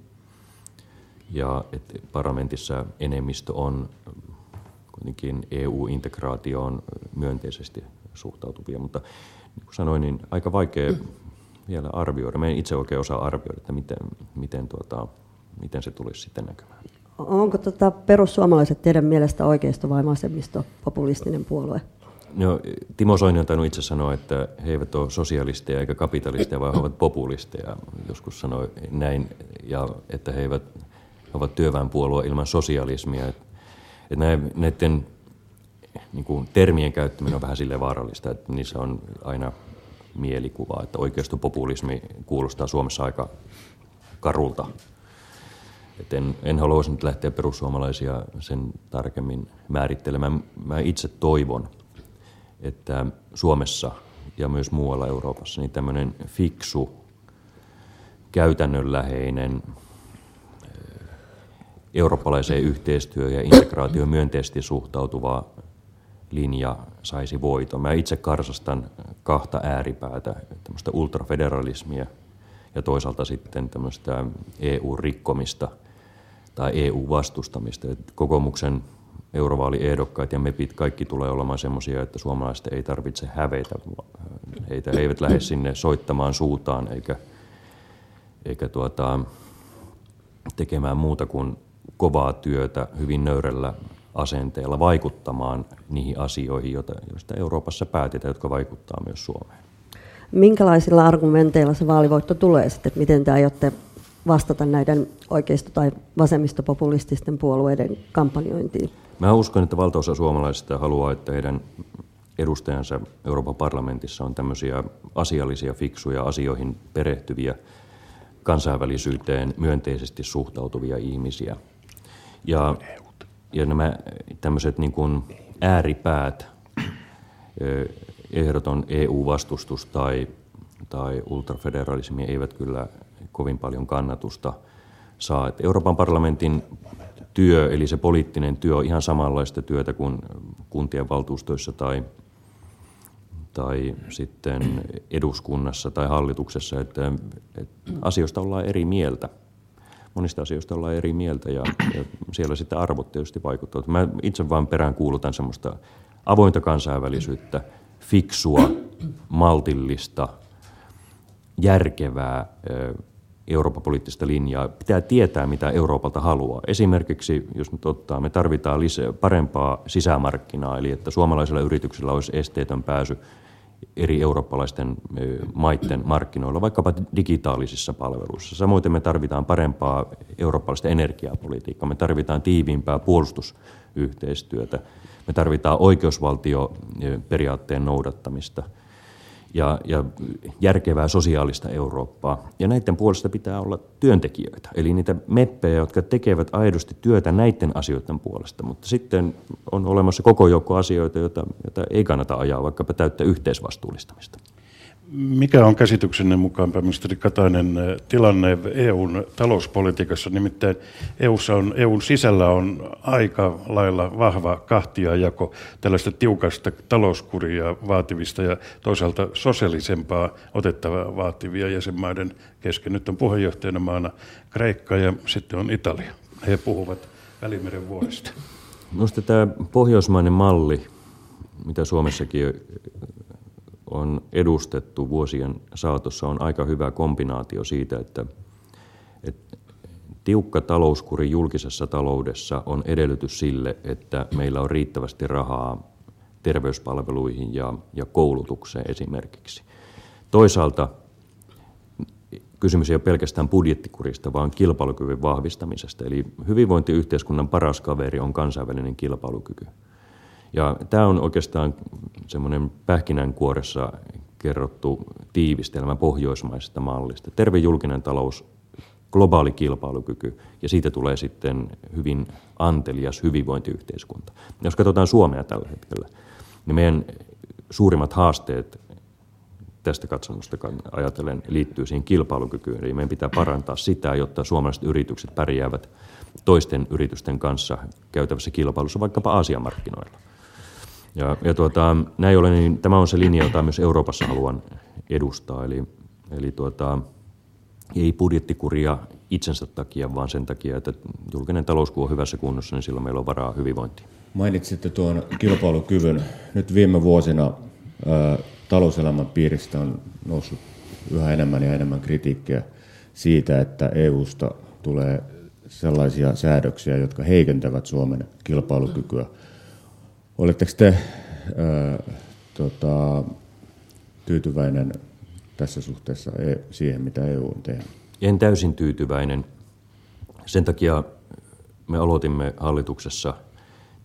Ja että parlamentissa enemmistö on kuitenkin E U-integraatioon myönteisesti suhtautuvia, mutta niin kuin sanoin, niin aika vaikea vielä arvioida. Mä en itse oikein osaa arvioida, että miten, miten, tuota, miten se tulisi sitten näkymään. Onko tota perussuomalaiset teidän mielestä oikeisto- vai vasemmistopopulistinen puolue? No, Timo Soini on tainnut itse sanoa, että he eivät ole sosialisteja eikä kapitalisteja, vaan he ovat populisteja. Joskus sanoi näin, ja että he eivät he ovat työväenpuolue ilman sosialismia. Et, et näiden niin kuin, termien käyttäminen on vähän silleen vaarallista, että niissä on aina mielikuva, että oikeistopopulismi kuulostaa Suomessa aika karulta. Et en, en haluaisi nyt lähteä perussuomalaisia sen tarkemmin määrittelemään. Mä itse toivon, että Suomessa ja myös muualla Euroopassa niin tämmöinen fiksu, käytännönläheinen, eurooppalaiseen yhteistyöhön ja integraatioon myönteisesti suhtautuva linja saisi voiton. Mä itse karsastan kahta ääripäätä, tämmöistä ultrafederalismia ja toisaalta sitten tämmöistä E U-rikkomista tai E U-vastustamista. Et kokoomuksen eurovaaliehdokkaat ja mepit kaikki tulee olemaan semmoisia, että suomalaiset ei tarvitse hävetä. Heitä eivät lähde sinne soittamaan suutaan eikä, eikä tuota, tekemään muuta kuin kovaa työtä hyvin nöyrällä asenteella vaikuttamaan niihin asioihin, joista Euroopassa päätetään, jotka vaikuttaa myös Suomeen. Minkälaisilla argumenteilla se vaalivoitto tulee sitten? Miten te aiotte vastata näiden oikeisto- tai vasemmistopopulististen puolueiden kampanjointiin? Mä uskon, että valtaosa suomalaisista haluaa, että heidän edustajansa Euroopan parlamentissa on tämmöisiä asiallisia, fiksuja, asioihin perehtyviä, kansainvälisyyteen myönteisesti suhtautuvia ihmisiä. Ja, ja nämä tämmöiset niin kuin ääripäät, ehdoton E U-vastustus tai, tai ultrafederalismi eivät kyllä kovin paljon kannatusta saa. Että Euroopan parlamentin työ, eli se poliittinen työ on ihan samanlaista työtä kuin kuntien valtuustoissa tai, tai sitten eduskunnassa tai hallituksessa, että, että asioista ollaan eri mieltä. Monista asioista ollaan eri mieltä ja, ja siellä sitten arvot tietysti vaikuttavat. Mä itse vaan peräänkuulutan semmoista avointa kansainvälisyyttä, fiksua, maltillista, järkevää Euroopan poliittista linjaa. Pitää tietää, mitä Euroopalta haluaa. Esimerkiksi, jos nyt ottaa, me tarvitaan lisää, parempaa sisämarkkinaa, eli että suomalaisilla yrityksillä olisi esteetön pääsy eri eurooppalaisten maiden markkinoilla, vaikkapa digitaalisissa palveluissa. Samoin me tarvitaan parempaa eurooppalaista energiapolitiikkaa, me tarvitaan tiiviimpää puolustusyhteistyötä, me tarvitaan oikeusvaltioperiaatteen noudattamista ja, ja järkevää sosiaalista Eurooppaa. Ja näiden puolesta pitää olla työntekijöitä, eli niitä meppejä, jotka tekevät aidosti työtä näiden asioiden puolesta. Mutta sitten on olemassa koko joukko asioita, joita, joita ei kannata ajaa, vaikkapa täyttä yhteisvastuullistamista. Mikä on käsityksenne mukaan, pääministeri Katainen, tilanne E U:n talouspolitiikassa? Nimittäin E U:ssa on, E U:n sisällä on aika lailla vahva kahtiajako tällaista tiukasta talouskuria vaativista ja toisaalta sosiaalisempaa otettavaa vaativia jäsenmaiden kesken. Nyt on puheenjohtajana maana Kreikka ja sitten on Italia. He puhuvat Välimeren vuodesta. Minusta tämä pohjoismainen malli, mitä Suomessakin on edustettu vuosien saatossa, on aika hyvä kombinaatio siitä, että, että tiukka talouskuri julkisessa taloudessa on edellytys sille, että meillä on riittävästi rahaa terveyspalveluihin ja, ja koulutukseen esimerkiksi. Toisaalta kysymys ei ole pelkästään budjettikurista, vaan kilpailukyvyn vahvistamisesta. Eli hyvinvointiyhteiskunnan paras kaveri on kansainvälinen kilpailukyky. Ja tämä on oikeastaan semmoinen pähkinänkuoressa kerrottu tiivistelmä pohjoismaisesta mallista. Terve julkinen talous, globaali kilpailukyky ja siitä tulee sitten hyvin antelias hyvinvointiyhteiskunta. Jos katsotaan Suomea tällä hetkellä, niin meidän suurimmat haasteet tästä katsomusta ajatellen liittyy siihen kilpailukykyyn. Eli meidän pitää parantaa sitä, jotta suomalaiset yritykset pärjäävät toisten yritysten kanssa käytävässä kilpailussa, vaikkapa Aasian markkinoilla. Ja, ja tuota, näin ollen, niin tämä on se linja, jota myös Euroopassa haluan edustaa. Eli, eli tuota, ei budjettikuria itsensä takia, vaan sen takia, että julkinen talous kun on hyvässä kunnossa, niin silloin meillä on varaa hyvinvointiin. Mainitsitte tuon kilpailukyvyn. Nyt viime vuosina ää, talouselämän piiristä on noussut yhä enemmän ja enemmän kritiikkiä siitä, että E U:sta tulee sellaisia säädöksiä, jotka heikentävät Suomen kilpailukykyä. Oletteko te ää, tota, tyytyväinen tässä suhteessa siihen, mitä E U on tehnyt? En täysin tyytyväinen. Sen takia me aloitimme hallituksessa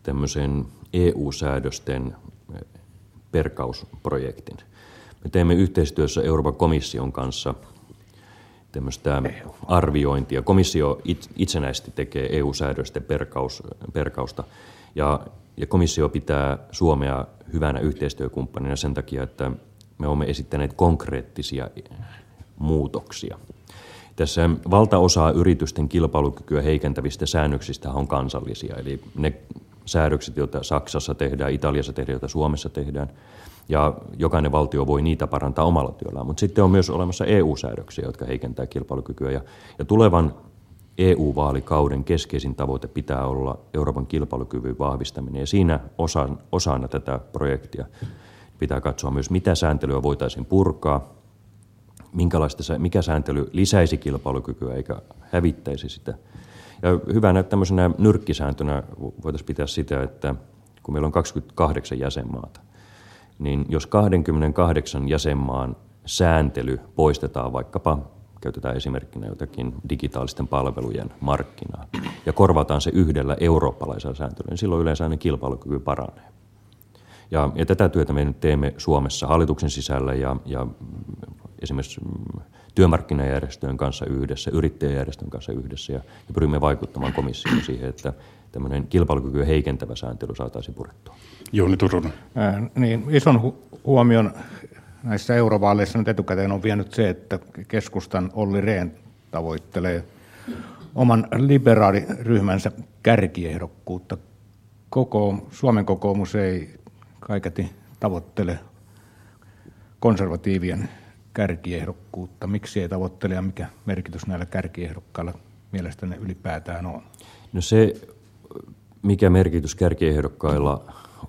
tämmöisen E U-säädösten perkausprojektin. Me teemme yhteistyössä Euroopan komission kanssa tämmöistä arviointia. Komissio itsenäisesti tekee E U-säädösten perkaus, perkausta ja, ja komissio pitää Suomea hyvänä yhteistyökumppanina sen takia, että me olemme esittäneet konkreettisia muutoksia. Tässä valtaosa yritysten kilpailukykyä heikentävistä säännöksistä on kansallisia, eli ne säädökset, joita Saksassa tehdään, Italiassa tehdään, joita Suomessa tehdään, ja jokainen valtio voi niitä parantaa omalla työllään. Mutta sitten on myös olemassa E U-säädöksiä, jotka heikentää kilpailukykyä, ja, ja tulevan E U-vaalikauden keskeisin tavoite pitää olla Euroopan kilpailukyvyn vahvistaminen, ja siinä osana, osana tätä projektia pitää katsoa myös, mitä sääntelyä voitaisiin purkaa, minkälaista, mikä sääntely lisäisi kilpailukykyä eikä hävittäisi sitä. Ja hyvänä tämmöisenä nyrkkisääntönä voitaisiin pitää sitä, että kun meillä on kaksikymmentäkahdeksan jäsenmaata, niin jos kaksikymmentäkahdeksan jäsenmaan sääntely poistetaan vaikkapa, käytetään esimerkkinä jotakin digitaalisten palvelujen markkinaa, ja korvataan se yhdellä eurooppalaisella sääntelyllä, niin silloin yleensä aina kilpailukyky paranee. Ja, ja tätä työtä me nyt teemme Suomessa hallituksen sisällä ja, ja esimerkiksi työmarkkinajärjestöjen kanssa yhdessä, yrittäjäjärjestöjen kanssa yhdessä, ja pyrimme vaikuttamaan komissioon siihen, että tämmöinen kilpailukykyä heikentävä sääntely saataisiin purettua. Jouni Turunen. Äh, niin, ison hu- huomion näissä eurovaaleissa nyt etukäteen on vienyt se, että keskustan Olli Rehn tavoittelee oman liberaaliryhmänsä kärkiehdokkuutta. Koko, Suomen kokoomus ei kaiketi tavoittele konservatiivien kärkiehdokkuutta. Miksi ei tavoittele ja mikä merkitys näillä kärkiehdokkailla mielestäni ylipäätään on? No se, mikä merkitys kärkiehdokkailla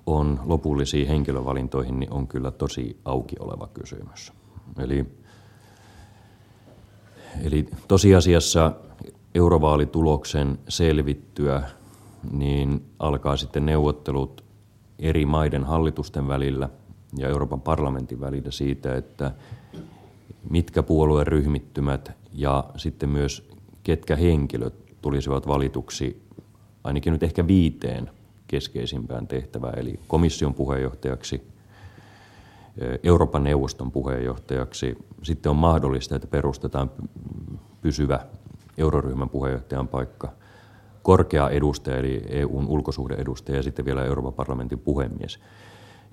on lopullisiin henkilövalintoihin, niin on kyllä tosi auki oleva kysymys. Eli, eli tosiasiassa eurovaalituloksen selvittyä, niin alkaa sitten neuvottelut eri maiden hallitusten välillä ja Euroopan parlamentin välillä siitä, että mitkä puolueryhmittymät ja sitten myös ketkä henkilöt tulisivat valituksi ainakin nyt ehkä viiteen keskeisimpään tehtävään, eli komission puheenjohtajaksi, Euroopan neuvoston puheenjohtajaksi. Sitten on mahdollista, että perustetaan pysyvä euroryhmän puheenjohtajan paikka, korkea edustaja eli E U:n ulkosuhde-edustaja ja sitten vielä Euroopan parlamentin puhemies.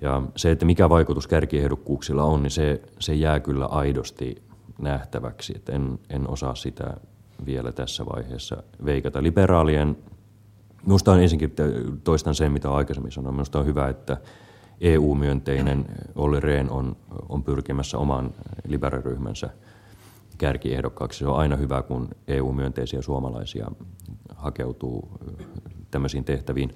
Ja se, että mikä vaikutus kärkiehdokkuuksilla on, niin se, se jää kyllä aidosti nähtäväksi. Et en, en osaa sitä vielä tässä vaiheessa veikata. Liberaalien, minusta on ensinnäkin, toistan sen, mitä aikaisemmin sanoin, minusta on hyvä, että E U-myönteinen Olli Rehn on, on pyrkimässä oman liberaaliryhmänsä kärkiehdokkaaksi. Se on aina hyvä, kun E U-myönteisiä suomalaisia hakeutuu tämmöisiin tehtäviin.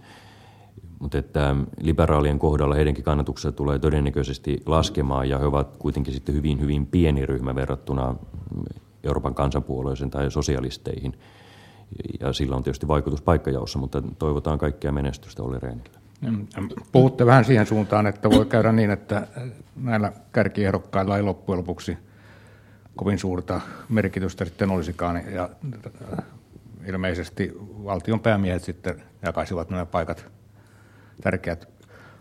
Mutta että liberaalien kohdalla heidänkin kannatuksensa tulee todennäköisesti laskemaan, ja he ovat kuitenkin sitten hyvin, hyvin pieni ryhmä verrattuna Euroopan kansanpuolueeseen tai sosialisteihin. Ja sillä on tietysti vaikutus paikkajaossa, mutta toivotaan kaikkea menestystä Olli Rehnille. Puhutte vähän siihen suuntaan, että voi käydä niin, että näillä kärkiehdokkailla ei loppujen lopuksi kovin suurta merkitystä sitten olisikaan, ja ilmeisesti valtion päämiehet sitten jakaisivat nämä paikat tärkeät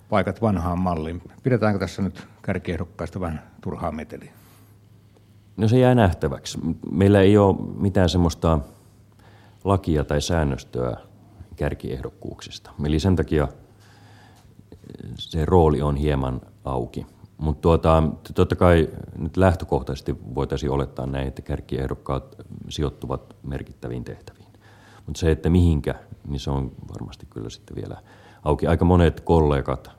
paikat vanhaan malliin. Pidetäänkö tässä nyt kärkiehdokkaista vähän turhaa meteliä? No se jää nähtäväksi. Meillä ei ole mitään semmoista lakia tai säännöstöä kärkiehdokkuuksista. Eli sen takia se rooli on hieman auki. Mutta tuota, totta kai nyt lähtökohtaisesti voitaisiin olettaa näin, että kärkiehdokkaat sijoittuvat merkittäviin tehtäviin. Mutta se, että mihinkä, niin se on varmasti kyllä sitten vielä auki. Aika monet kollegat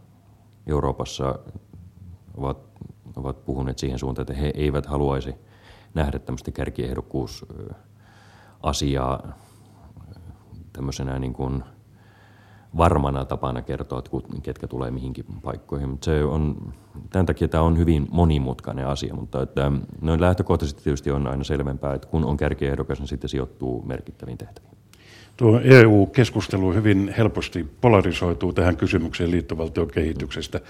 Euroopassa ovat, ovat puhuneet siihen suuntaan, että he eivät haluaisi nähdä tämmöistä kärkiehdokkuusasiaa tämmöisenä niin kuin varmana tapana kertoa, että ketkä tulee mihinkin paikkoihin. Mutta se on, tämän takia tämä on hyvin monimutkainen asia, mutta että noin lähtökohtaisesti tietysti on aina selvempää, että kun on kärkiehdokas, niin sitten sijoittuu merkittäviin tehtäviin. Tuo E U-keskustelu hyvin helposti polarisoituu tähän kysymykseen liittovaltiokehityksestä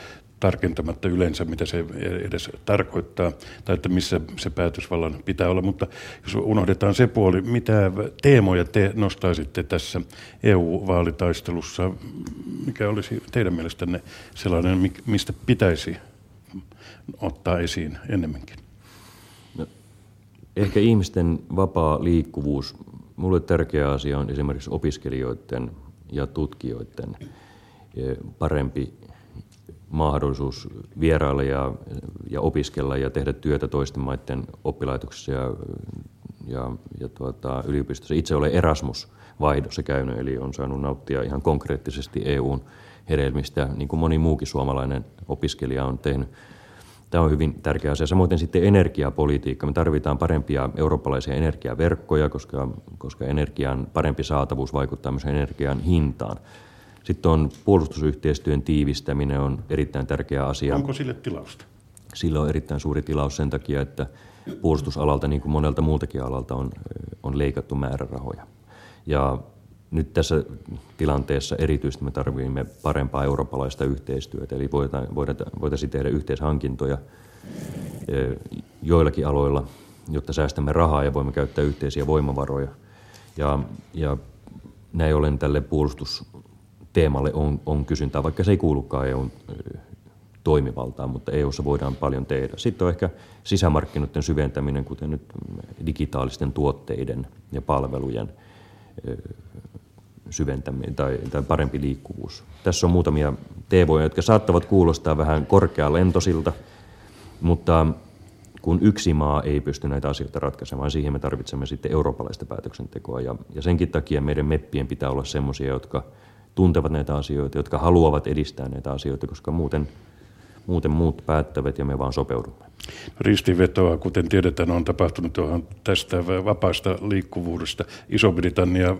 tarkentamatta yleensä, mitä se edes tarkoittaa tai että missä se päätösvallan pitää olla. Mutta jos unohdetaan se puoli, mitä teemoja te nostaisitte tässä E U-vaalitaistelussa, mikä olisi teidän mielestänne sellainen, mistä pitäisi ottaa esiin enemmänkin? No, ehkä ihmisten vapaa liikkuvuus. Mulle tärkeä asia on esimerkiksi opiskelijoiden ja tutkijoiden parempi mahdollisuus vierailla ja, ja opiskella ja tehdä työtä toisten maiden oppilaitoksissa ja, ja, ja tuota, yliopistossa. Itse olen Erasmus-vaihdossa käynyt, eli on saanut nauttia ihan konkreettisesti E U:n hedelmistä, niin kuin moni muukin suomalainen opiskelija on tehnyt. Tämä on hyvin tärkeä asia. Samoin sitten energiapolitiikka. Me tarvitaan parempia eurooppalaisia energiaverkkoja, koska, koska energian parempi saatavuus vaikuttaa myös energian hintaan. Sitten on puolustusyhteistyön tiivistäminen on erittäin tärkeä asia. Onko sille tilausta? Sillä on erittäin suuri tilaus sen takia, että puolustusalalta, niin kuin monelta muultakin alalta, on, on leikattu määrärahoja. Ja nyt tässä tilanteessa erityisesti me tarvitsemme parempaa eurooppalaista yhteistyötä, eli voidaan, voitaisiin tehdä yhteishankintoja joillakin aloilla, jotta säästämme rahaa ja voimme käyttää yhteisiä voimavaroja. Ja, ja näin ollen tälle puolustusteemalle on, on kysyntää, vaikka se ei kuulukaan E U:n toimivaltaan, mutta E U:ssa voidaan paljon tehdä. Sitten on ehkä sisämarkkinoiden syventäminen, kuten nyt digitaalisten tuotteiden ja palvelujen syventäminen tai, tai parempi liikkuvuus. Tässä on muutamia teemoja, jotka saattavat kuulostaa vähän korkealentoisilta, mutta kun yksi maa ei pysty näitä asioita ratkaisemaan, siihen me tarvitsemme sitten eurooppalaista päätöksentekoa. Ja, ja senkin takia meidän meppien pitää olla semmoisia, jotka tuntevat näitä asioita, jotka haluavat edistää näitä asioita, koska muuten Muuten muut päättävät ja me vaan sopeudumme. Ristivetoa, kuten tiedetään, on tapahtunut tästä vapaasta liikkuvuudesta. Iso-Britannia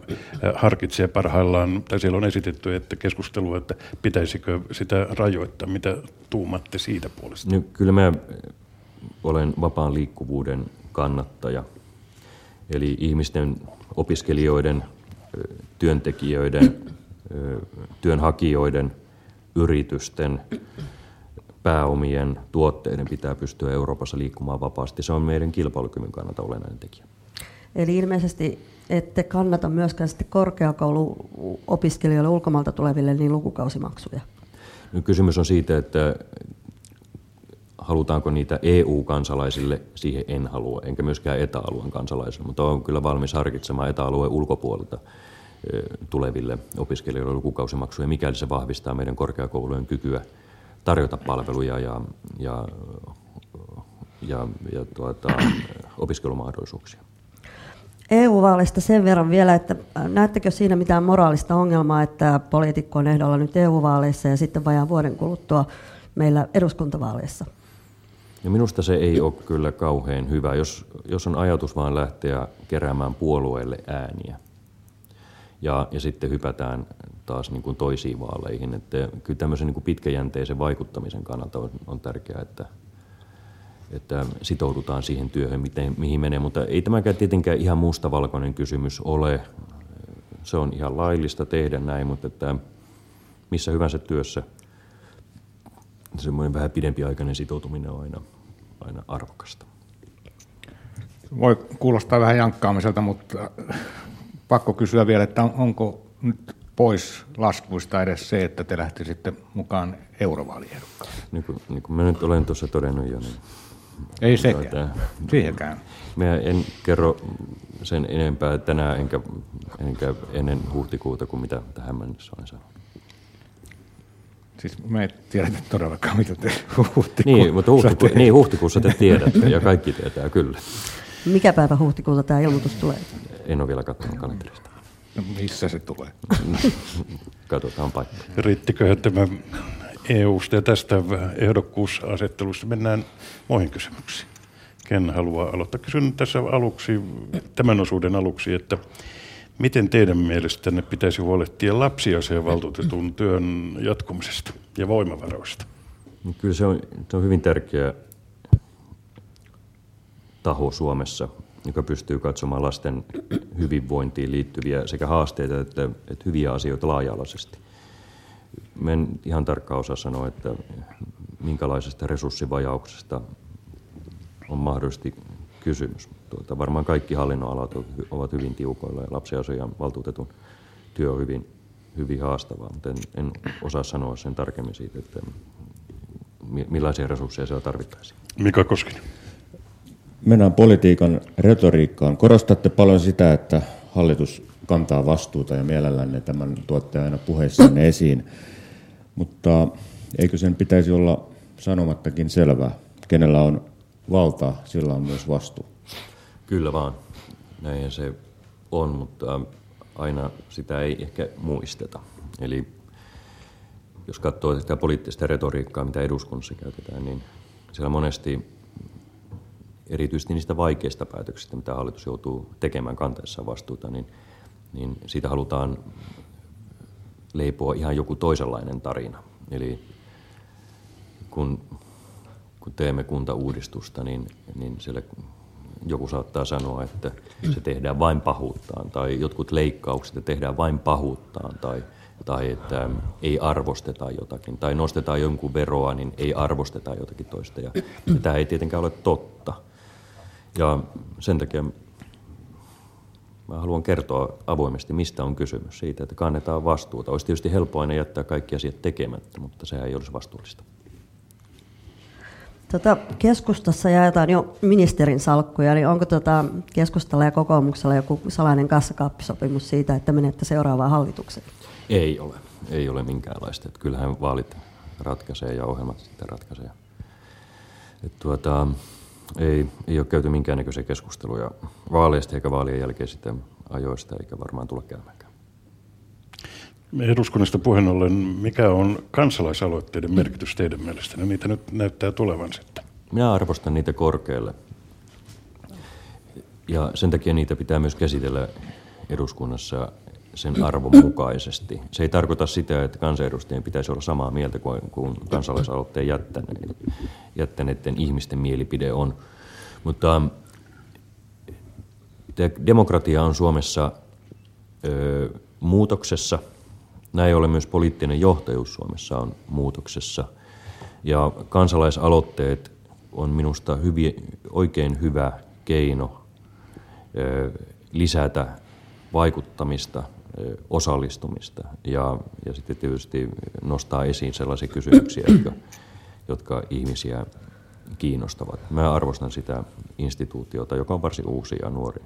harkitsee parhaillaan, tai siellä on esitetty että keskustelua, että pitäisikö sitä rajoittaa. Mitä tuumatte siitä puolesta? No, kyllä mä olen vapaan liikkuvuuden kannattaja. Eli ihmisten, opiskelijoiden, työntekijöiden, työnhakijoiden, yritysten, pääomien, tuotteiden pitää pystyä Euroopassa liikkumaan vapaasti. Se on meidän kilpailukyvyn kannalta olennainen tekijä. Eli ilmeisesti ette kannata myöskään sitten korkeakouluopiskelijoille ulkomailta tuleville niin lukukausimaksuja? No, kysymys on siitä, että halutaanko niitä E U-kansalaisille, siihen en halua, enkä myöskään E T A-alueen kansalaisille, mutta olen kyllä valmis harkitsemaan E T A-alueen ulkopuolelta tuleville opiskelijoille lukukausimaksuja, mikäli se vahvistaa meidän korkeakoulujen kykyä tarjota palveluja ja, ja, ja, ja tuota, opiskelumahdollisuuksia. E U-vaaleista sen verran vielä, että näettekö siinä mitään moraalista ongelmaa, että poliitikko on ehdolla nyt E U-vaaleissa ja sitten vajaan vuoden kuluttua meillä eduskuntavaaleissa? Ja minusta se ei ole kyllä kauhean hyvä, jos, jos on ajatus vaan lähteä keräämään puolueelle ääniä. Ja, ja sitten hypätään taas niin kuin toisiin vaaleihin. Että kyllä tämmöisen niin kuin pitkäjänteisen vaikuttamisen kannalta on, on tärkeää, että, että sitoudutaan siihen työhön, miten, mihin menee. Mutta ei tämäkään tietenkään ihan mustavalkoinen kysymys ole. Se on ihan laillista tehdä näin, mutta että missä hyvänsä työssä semmoinen vähän pidempiaikainen sitoutuminen on aina, aina arvokasta. Voi kuulostaa vähän jankkaamiselta, mutta pakko kysyä vielä, että onko nyt pois laskuista edes se, että te lähtisitte mukaan eurovaaliehdokkaan? Niin kuin, niin kuin mä nyt olen tuossa todennut jo. Niin ei sekään, siihenkään. Mä en kerro sen enempää tänään enkä, enkä ennen huhtikuuta kuin mitä tähän mennessä olen sanonut. Siis me ei tiedetä todellakaan, mitä te huhtikuussa niin, mutta huhtiku- niin, huhtikuussa te tiedätte ja kaikki tietää, kyllä. Mikä päivä huhtikuuta tämä ilmoitus tulee? En ole vielä katsonut kalenterista. No, missä se tulee? Katsotaan paikkaa. Riittiköhän tämä E U:sta ja tästä ehdokkuusasettelusta? Mennään muihin kysymyksiin. Ken haluaa aloittaa? Kysyn tässä aluksi, tämän osuuden aluksi, että Miten teidän mielestänne pitäisi huolehtia lapsiasiavaltuutetun työn jatkumisesta ja voimavaroista? Kyllä se on, se on hyvin tärkeä taho Suomessa, joka pystyy katsomaan lasten hyvinvointiin liittyviä sekä haasteita että, että hyviä asioita laaja-alaisesti. Mä en ihan tarkkaan osaa sanoa, että minkälaisesta resurssivajauksesta on mahdollisesti kysymys. Tuota, varmaan kaikki hallinnonalat ovat hyvin tiukoilla ja lapsiasian valtuutetun työ on hyvin, hyvin haastavaa, mutta en, en osaa sanoa sen tarkemmin siitä, että millaisia resursseja siellä tarvittaisiin. Mika Koskinen. Mennään politiikan retoriikkaan. Korostatte paljon sitä, että hallitus kantaa vastuuta ja mielellänne tämän tuotte aina puheissanne esiin, mutta eikö sen pitäisi olla sanomattakin selvää? Kenellä on valtaa, sillä on myös vastuu. Kyllä vaan, näinhän se on, mutta aina sitä ei ehkä muisteta. Eli jos katsoo sitä poliittista retoriikkaa, mitä eduskunnassa käytetään, niin siellä monesti erityisesti niistä vaikeista päätöksistä, mitä hallitus joutuu tekemään kantaessaan vastuuta, niin, niin siitä halutaan leipoa ihan joku toisenlainen tarina. Eli kun, kun teemme kuntauudistusta, niin, niin siellä joku saattaa sanoa, että se tehdään vain pahuuttaan, tai jotkut leikkaukset tehdään vain pahuuttaan, tai, tai että ei arvosteta jotakin, tai nostetaan jonkun veroa, niin ei arvosteta jotakin toista. Ja, ja tämä ei tietenkään ole totta. Ja sen takia mä haluan kertoa avoimesti, mistä on kysymys siitä, että kannetaan vastuuta. Olisi tietysti helppo aina jättää kaikki asiat tekemättä, mutta sehän ei olisi vastuullista. Tota, keskustassa jaetaan jo ministerin salkkuja, eli onko tota keskustalla ja kokoomuksella joku salainen kassakaappisopimus siitä, että menette seuraavaan hallitukseen? Ei ole, ei ole minkäänlaista. Että kyllähän vaalit ratkaisee ja ohjelmat sitten ratkaisee. Että tuota, ei, ei ole käyty minkäännäköisiä keskusteluja vaaleista eikä vaalien jälkeen sitten ajoista, eikä varmaan tule käymäänkään. Eduskunnasta puheen ollen, mikä on kansalaisaloitteiden merkitys teidän mielestänne? Niitä nyt näyttää tulevan sitten. Minä arvostan niitä korkealle. Ja sen takia niitä pitää myös käsitellä eduskunnassa sen arvon mukaisesti. Se ei tarkoita sitä, että kansanedustajien pitäisi olla samaa mieltä kuin kansalaisaloitteen jättäneiden, jättäneiden ihmisten mielipide on. Mutta demokratia on Suomessa ö, muutoksessa. Näin ollen myös poliittinen johtajuus Suomessa on muutoksessa. Ja kansalaisaloitteet on minusta hyviä, oikein hyvä keino ö, lisätä vaikuttamista, osallistumista ja, ja sitten tietysti nostaa esiin sellaisia kysymyksiä, jotka, jotka ihmisiä kiinnostavat. Mä arvostan sitä instituutiota, joka on varsin uusi ja nuori,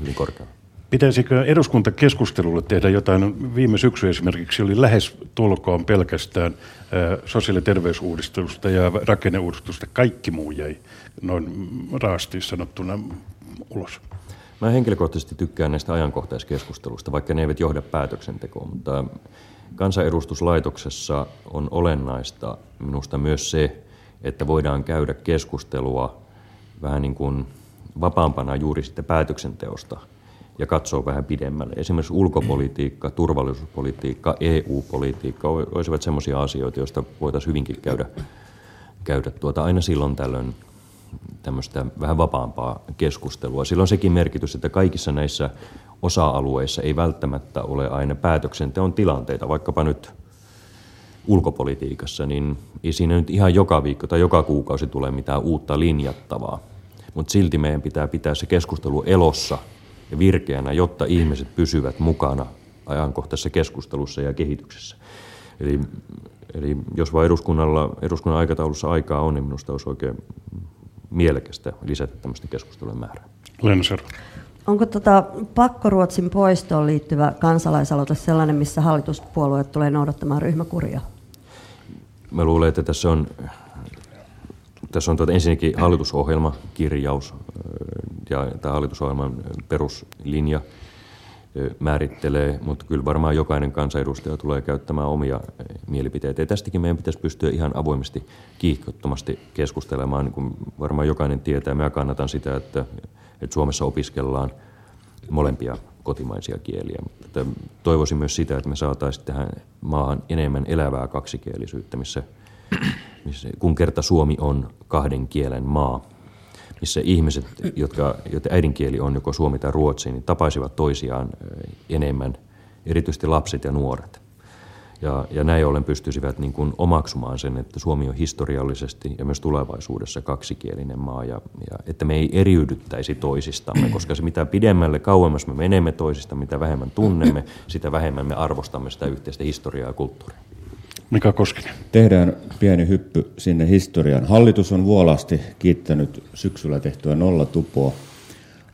hyvin korkealla. Pitäisikö eduskuntakeskustelulle tehdä jotain? Viime syksy esimerkiksi oli lähes tulkoon pelkästään sosiaali- ja terveysuudistusta ja rakenneuudistusta. Kaikki muu jäi noin raasti sanottuna ulos. Mä henkilökohtaisesti tykkään näistä ajankohtaiskeskustelusta, vaikka ne eivät johda päätöksentekoon, mutta kansanedustuslaitoksessa on olennaista minusta myös se, että voidaan käydä keskustelua vähän niin kuin vapaampana juuri sitten päätöksenteosta ja katsoa vähän pidemmälle. Esimerkiksi ulkopolitiikka, turvallisuuspolitiikka, E U-politiikka olisivat sellaisia asioita, joista voitaisiin hyvinkin käydä, käydä tuota aina silloin tällöin tämmöistä vähän vapaampaa keskustelua. Sillä on sekin merkitys, että kaikissa näissä osa-alueissa ei välttämättä ole aina päätöksenteon tilanteita, vaikkapa nyt ulkopolitiikassa, niin ei siinä nyt ihan joka viikko tai joka kuukausi tule mitään uutta linjattavaa, mutta silti meidän pitää pitää se keskustelu elossa ja virkeänä, jotta ihmiset pysyvät mukana ajankohtaisessa keskustelussa ja kehityksessä. Eli, eli jos vaan eduskunnalla, eduskunnan aikataulussa aikaa on, niin minusta olisi oikein mielekästä lisätä tämmöisten keskustelujen määrää. Leena Sharma. Onko tota pakkoruotsin poistoon liittyvä kansalaisaloite sellainen, missä hallituspuolueet tulee noudattamaan ryhmäkuria? Mä luulen, että tässä on, tässä on tuota ensinnäkin hallitusohjelmakirjaus ja tämä hallitusohjelman peruslinja määrittelee, mutta kyllä varmaan jokainen kansanedustaja tulee käyttämään omia mielipiteitä. Ja tästäkin meidän pitäisi pystyä ihan avoimesti, kiihkottomasti keskustelemaan. Niin varmaan jokainen tietää, minä kannatan sitä, että, että Suomessa opiskellaan molempia kotimaisia kieliä. Mutta toivoisin myös sitä, että me saataisiin tähän maahan enemmän elävää kaksikielisyyttä, missä, missä kun kerta Suomi on kahden kielen maa, missä ihmiset, jotka, joita äidinkieli on joko suomi tai ruotsi, niin tapaisivat toisiaan enemmän, erityisesti lapset ja nuoret. Ja, ja näin ollen pystyisivät niin kuin omaksumaan sen, että Suomi on historiallisesti ja myös tulevaisuudessa kaksikielinen maa, ja, ja että me ei eriydyttäisi toisistamme, koska se mitä pidemmälle, kauemmas me menemme toisista, mitä vähemmän tunnemme, sitä vähemmän me arvostamme sitä yhteistä historiaa ja kulttuuria. Mika Koskinen. Tehdään pieni hyppy sinne historian. Hallitus on vuolaasti kiittänyt syksyllä tehtyä nollatupoa.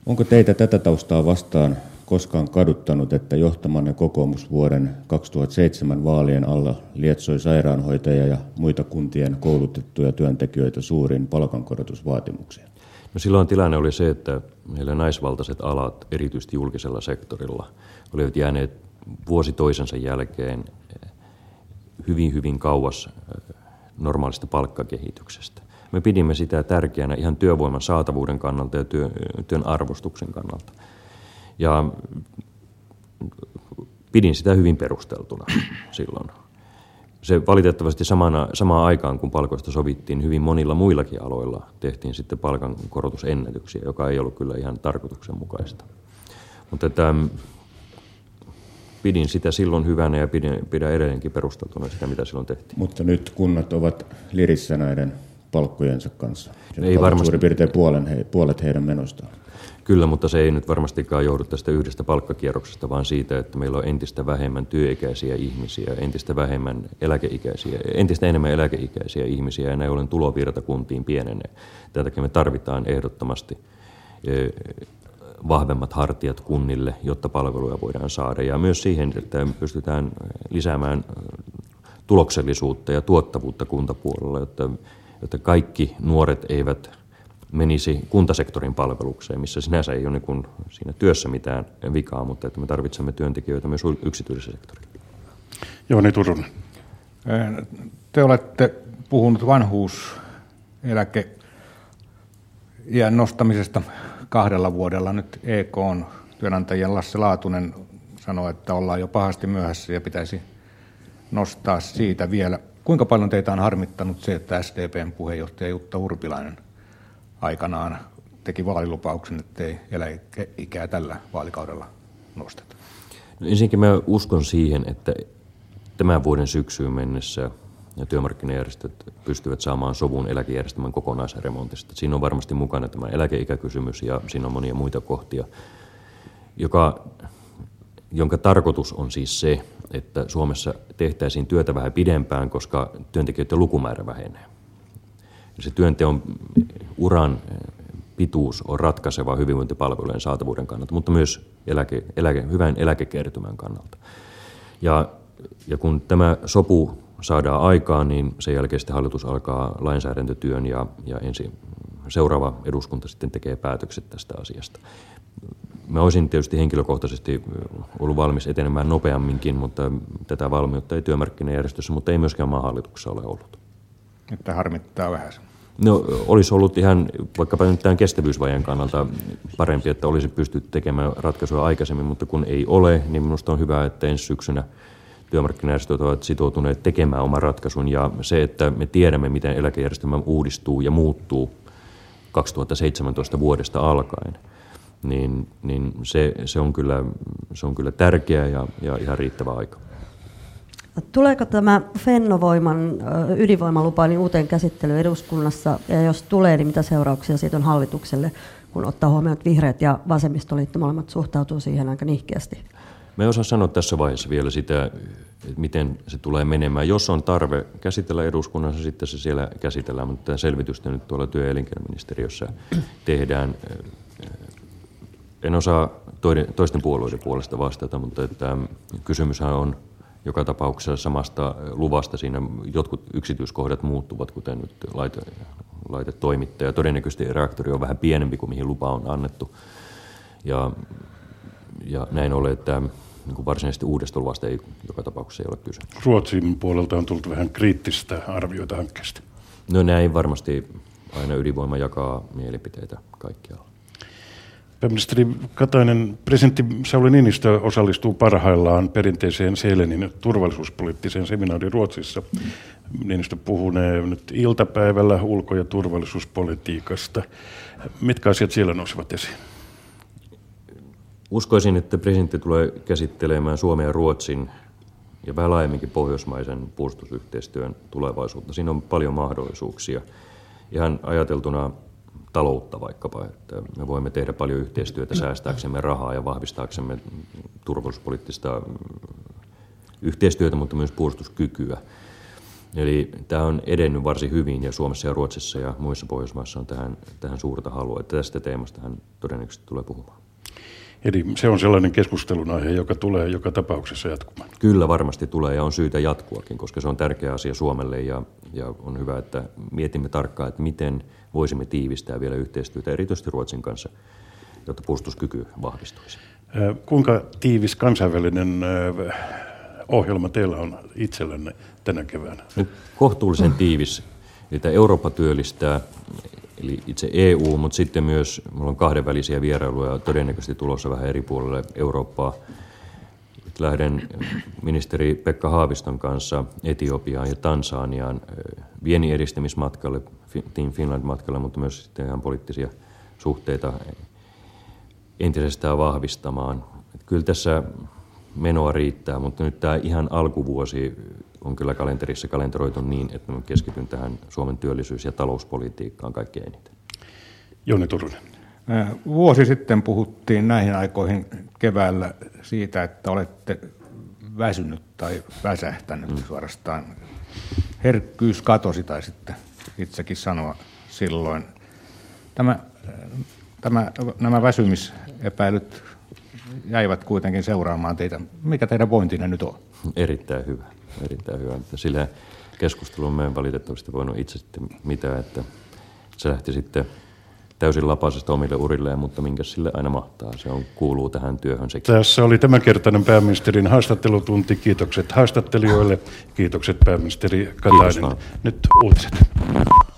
Onko teitä tätä taustaa vastaan koskaan kaduttanut, että johtamanne kokoomus vuoden kaksituhattaseitsemän vaalien alla lietsoi sairaanhoitajia ja muita kuntien koulutettuja työntekijöitä suuriin palkankorotusvaatimuksiin? No silloin tilanne oli se, että meillä naisvaltaiset alat, erityisesti julkisella sektorilla, olivat jääneet vuosi toisensa jälkeen hyvin, hyvin kauas normaalista palkkakehityksestä. Me pidimme sitä tärkeänä ihan työvoiman saatavuuden kannalta ja työn arvostuksen kannalta. Ja pidin sitä hyvin perusteltuna silloin. Se valitettavasti samana, samaan aikaan, kun palkoista sovittiin, hyvin monilla muillakin aloilla tehtiin sitten palkankorotusennätyksiä, joka ei ollut kyllä ihan tarkoituksenmukaista. Mutta tämän, pidin sitä silloin hyvänä ja pidin, pidän edelleenkin perusteltuna sitä, mitä silloin tehtiin. Mutta nyt kunnat ovat lirissä näiden palkkojensa kanssa. Ei varmasti. Suurin piirtein puolen he, puolet heidän menostaan. Kyllä, mutta se ei nyt varmastikaan johdu tästä yhdestä palkkakierroksesta, vaan siitä, että meillä on entistä vähemmän työikäisiä ihmisiä, entistä vähemmän eläkeikäisiä, entistä enemmän eläkeikäisiä ihmisiä, ja näin ollen tulovirta kuntiin pienenee. Tämän takia me tarvitaan ehdottomasti vahvemmat hartiat kunnille, jotta palveluja voidaan saada, ja myös siihen, että pystytään lisäämään tuloksellisuutta ja tuottavuutta kuntapuolella, jotta, jotta kaikki nuoret eivät menisi kuntasektorin palvelukseen, missä sinänsä ei ole niin kuin siinä työssä mitään vikaa, mutta että me tarvitsemme työntekijöitä myös yksityisessä sektorissa. Jouni Turunen. Te olette puhunut vanhuuseläkeiän nostamisesta kahdella vuodella. Nyt E K:n työnantajien Lasse Laatunen sanoi, että ollaan jo pahasti myöhässä ja pitäisi nostaa siitä vielä. Kuinka paljon teitä on harmittanut se, että S D P:n puheenjohtaja Jutta Urpilainen aikanaan teki vaalilupauksen, ettei eläkeikää tällä vaalikaudella nosteta? No ensinnäkin mä uskon siihen, että tämän vuoden syksyyn mennessä ja työmarkkinajärjestöt pystyvät saamaan sovun eläkejärjestelmän kokonaisremontista. Siinä on varmasti mukana tämä eläkeikäkysymys ja siinä on monia muita kohtia, joka, jonka tarkoitus on siis se, että Suomessa tehtäisiin työtä vähän pidempään, koska työntekijöiden lukumäärä vähenee. Se työnteon uran pituus on ratkaiseva hyvinvointipalvelujen saatavuuden kannalta, mutta myös eläke, eläke, hyvän eläkekertymän kannalta. Ja, ja kun tämä sopu saadaan aikaan, niin sen jälkeen sitten hallitus alkaa lainsäädäntötyön ja, ja ensi, seuraava eduskunta sitten tekee päätökset tästä asiasta. Mä olisin tietysti henkilökohtaisesti ollut valmis etenemään nopeamminkin, mutta tätä valmiutta ei työmarkkinajärjestössä, mutta ei myöskään maan hallituksessa ole ollut. Että harmittaa vähän. No olisi ollut ihan vaikkapa nyt tämän kestävyysvajeen kannalta parempi, että olisi pystytty tekemään ratkaisuja aikaisemmin, mutta kun ei ole, niin minusta on hyvä, että ensi syksynä työmarkkinajärjestöt ovat sitoutuneet tekemään oman ratkaisun, ja se, että me tiedämme, miten eläkejärjestelmä uudistuu ja muuttuu kaksituhattaseitsemäntoista vuodesta alkaen, niin, niin se, se, on kyllä, se on kyllä tärkeä ja, ja ihan riittävä aika. Tuleeko tämä Fennovoiman ydinvoimalupa niin uuteen käsittelyyn eduskunnassa, ja jos tulee, niin mitä seurauksia siitä on hallitukselle, kun ottaa huomioon, että vihreät ja vasemmistoliitto molemmat suhtautuu siihen aika nihkeästi? Mä en osaa sanoa tässä vaiheessa vielä sitä, miten se tulee menemään. Jos on tarve käsitellä eduskunnassa, sitten se siellä käsitellään, mutta tämä selvitystä nyt tuolla työ- ja elinkeinoministeriössä tehdään. En osaa toisten puolueiden puolesta vastata, mutta että kysymyshän on joka tapauksessa samasta luvasta. Siinä jotkut yksityiskohdat muuttuvat, kuten nyt laite, laitetoimittaja. Todennäköisesti reaktori on vähän pienempi kuin mihin lupa on annettu. Ja, ja näin ollen, että niin varsinaisesti uudesta luvasta ei joka tapauksessa ei ole kyse. Ruotsin puolelta on tullut vähän kriittistä arvioita hankkeesta. No näin varmasti aina ydinvoima jakaa mielipiteitä kaikkialla. Pääministeri Katainen, presidentti Sauli Niinistö osallistuu parhaillaan perinteiseen Selenin turvallisuuspoliittiseen seminaariin Ruotsissa. Niinistö puhunee nyt iltapäivällä ulko- ja turvallisuuspolitiikasta. Mitkä asiat siellä nousevat esiin? Uskoisin, että presidentti tulee käsittelemään Suomen ja Ruotsin ja vähän laajemminkin pohjoismaisen puolustusyhteistyön tulevaisuutta. Siinä on paljon mahdollisuuksia. Ihan ajateltuna taloutta vaikkapa, että me voimme tehdä paljon yhteistyötä säästääksemme rahaa ja vahvistaaksemme turvallisuuspoliittista yhteistyötä, mutta myös puolustuskykyä. Eli tämä on edennyt varsin hyvin ja Suomessa ja Ruotsissa ja muissa Pohjoismaissa on tähän, tähän suurta halua. Että tästä teemasta hän todennäköisesti tulee puhumaan. Eli se on sellainen keskustelun aihe, joka tulee joka tapauksessa jatkumaan. Kyllä varmasti tulee ja on syytä jatkuakin, koska se on tärkeä asia Suomelle ja, ja on hyvä, että mietimme tarkkaan, että miten voisimme tiivistää vielä yhteistyötä erityisesti Ruotsin kanssa, jotta puolustuskyky vahvistuisi. Kuinka tiivis kansainvälinen ohjelma teillä on itsellänne tänä keväänä? Nyt kohtuullisen tiivis, että Eurooppa työllistää. Eli itse E U, mutta sitten myös meillä on kahdenvälisiä vierailuja todennäköisesti tulossa vähän eri puolille Eurooppaa. Nyt lähden ministeri Pekka Haaviston kanssa Etiopiaan ja Tansaniaan viennin edistämismatkalle, Team Finland-matkalle, mutta myös sitten ihan poliittisia suhteita entisestään vahvistamaan. Että kyllä tässä menoa riittää, mutta nyt tämä ihan alkuvuosi on kyllä kalenterissa kalenteroitu niin, että me keskityn tähän Suomen työllisyys- ja talouspolitiikkaan kaikkein eniten. Jouni Turunen. Vuosi sitten puhuttiin näihin aikoihin keväällä siitä, että olette väsynyt tai väsähtänyt mm. suorastaan. Herkkyys katosi, tai sitten itsekin sanoa silloin. Tämä, tämä, nämä väsymisepäilyt jäivät kuitenkin seuraamaan teitä. Mikä teidän pointtinne nyt on? Erittäin hyvä. Erittäin hyvä. Sillä keskusteluun me en valitettavasti voinut itse sitten mitään, että se lähti sitten täysin lapasesta omille urilleen, mutta minkä sille aina mahtaa. Se on, kuuluu tähän työhön sekin. Tässä oli tämänkertainen pääministerin haastattelutunti. Kiitokset haastattelijoille. Kiitokset pääministeri Katainen. Kiitos. Nyt uutiset.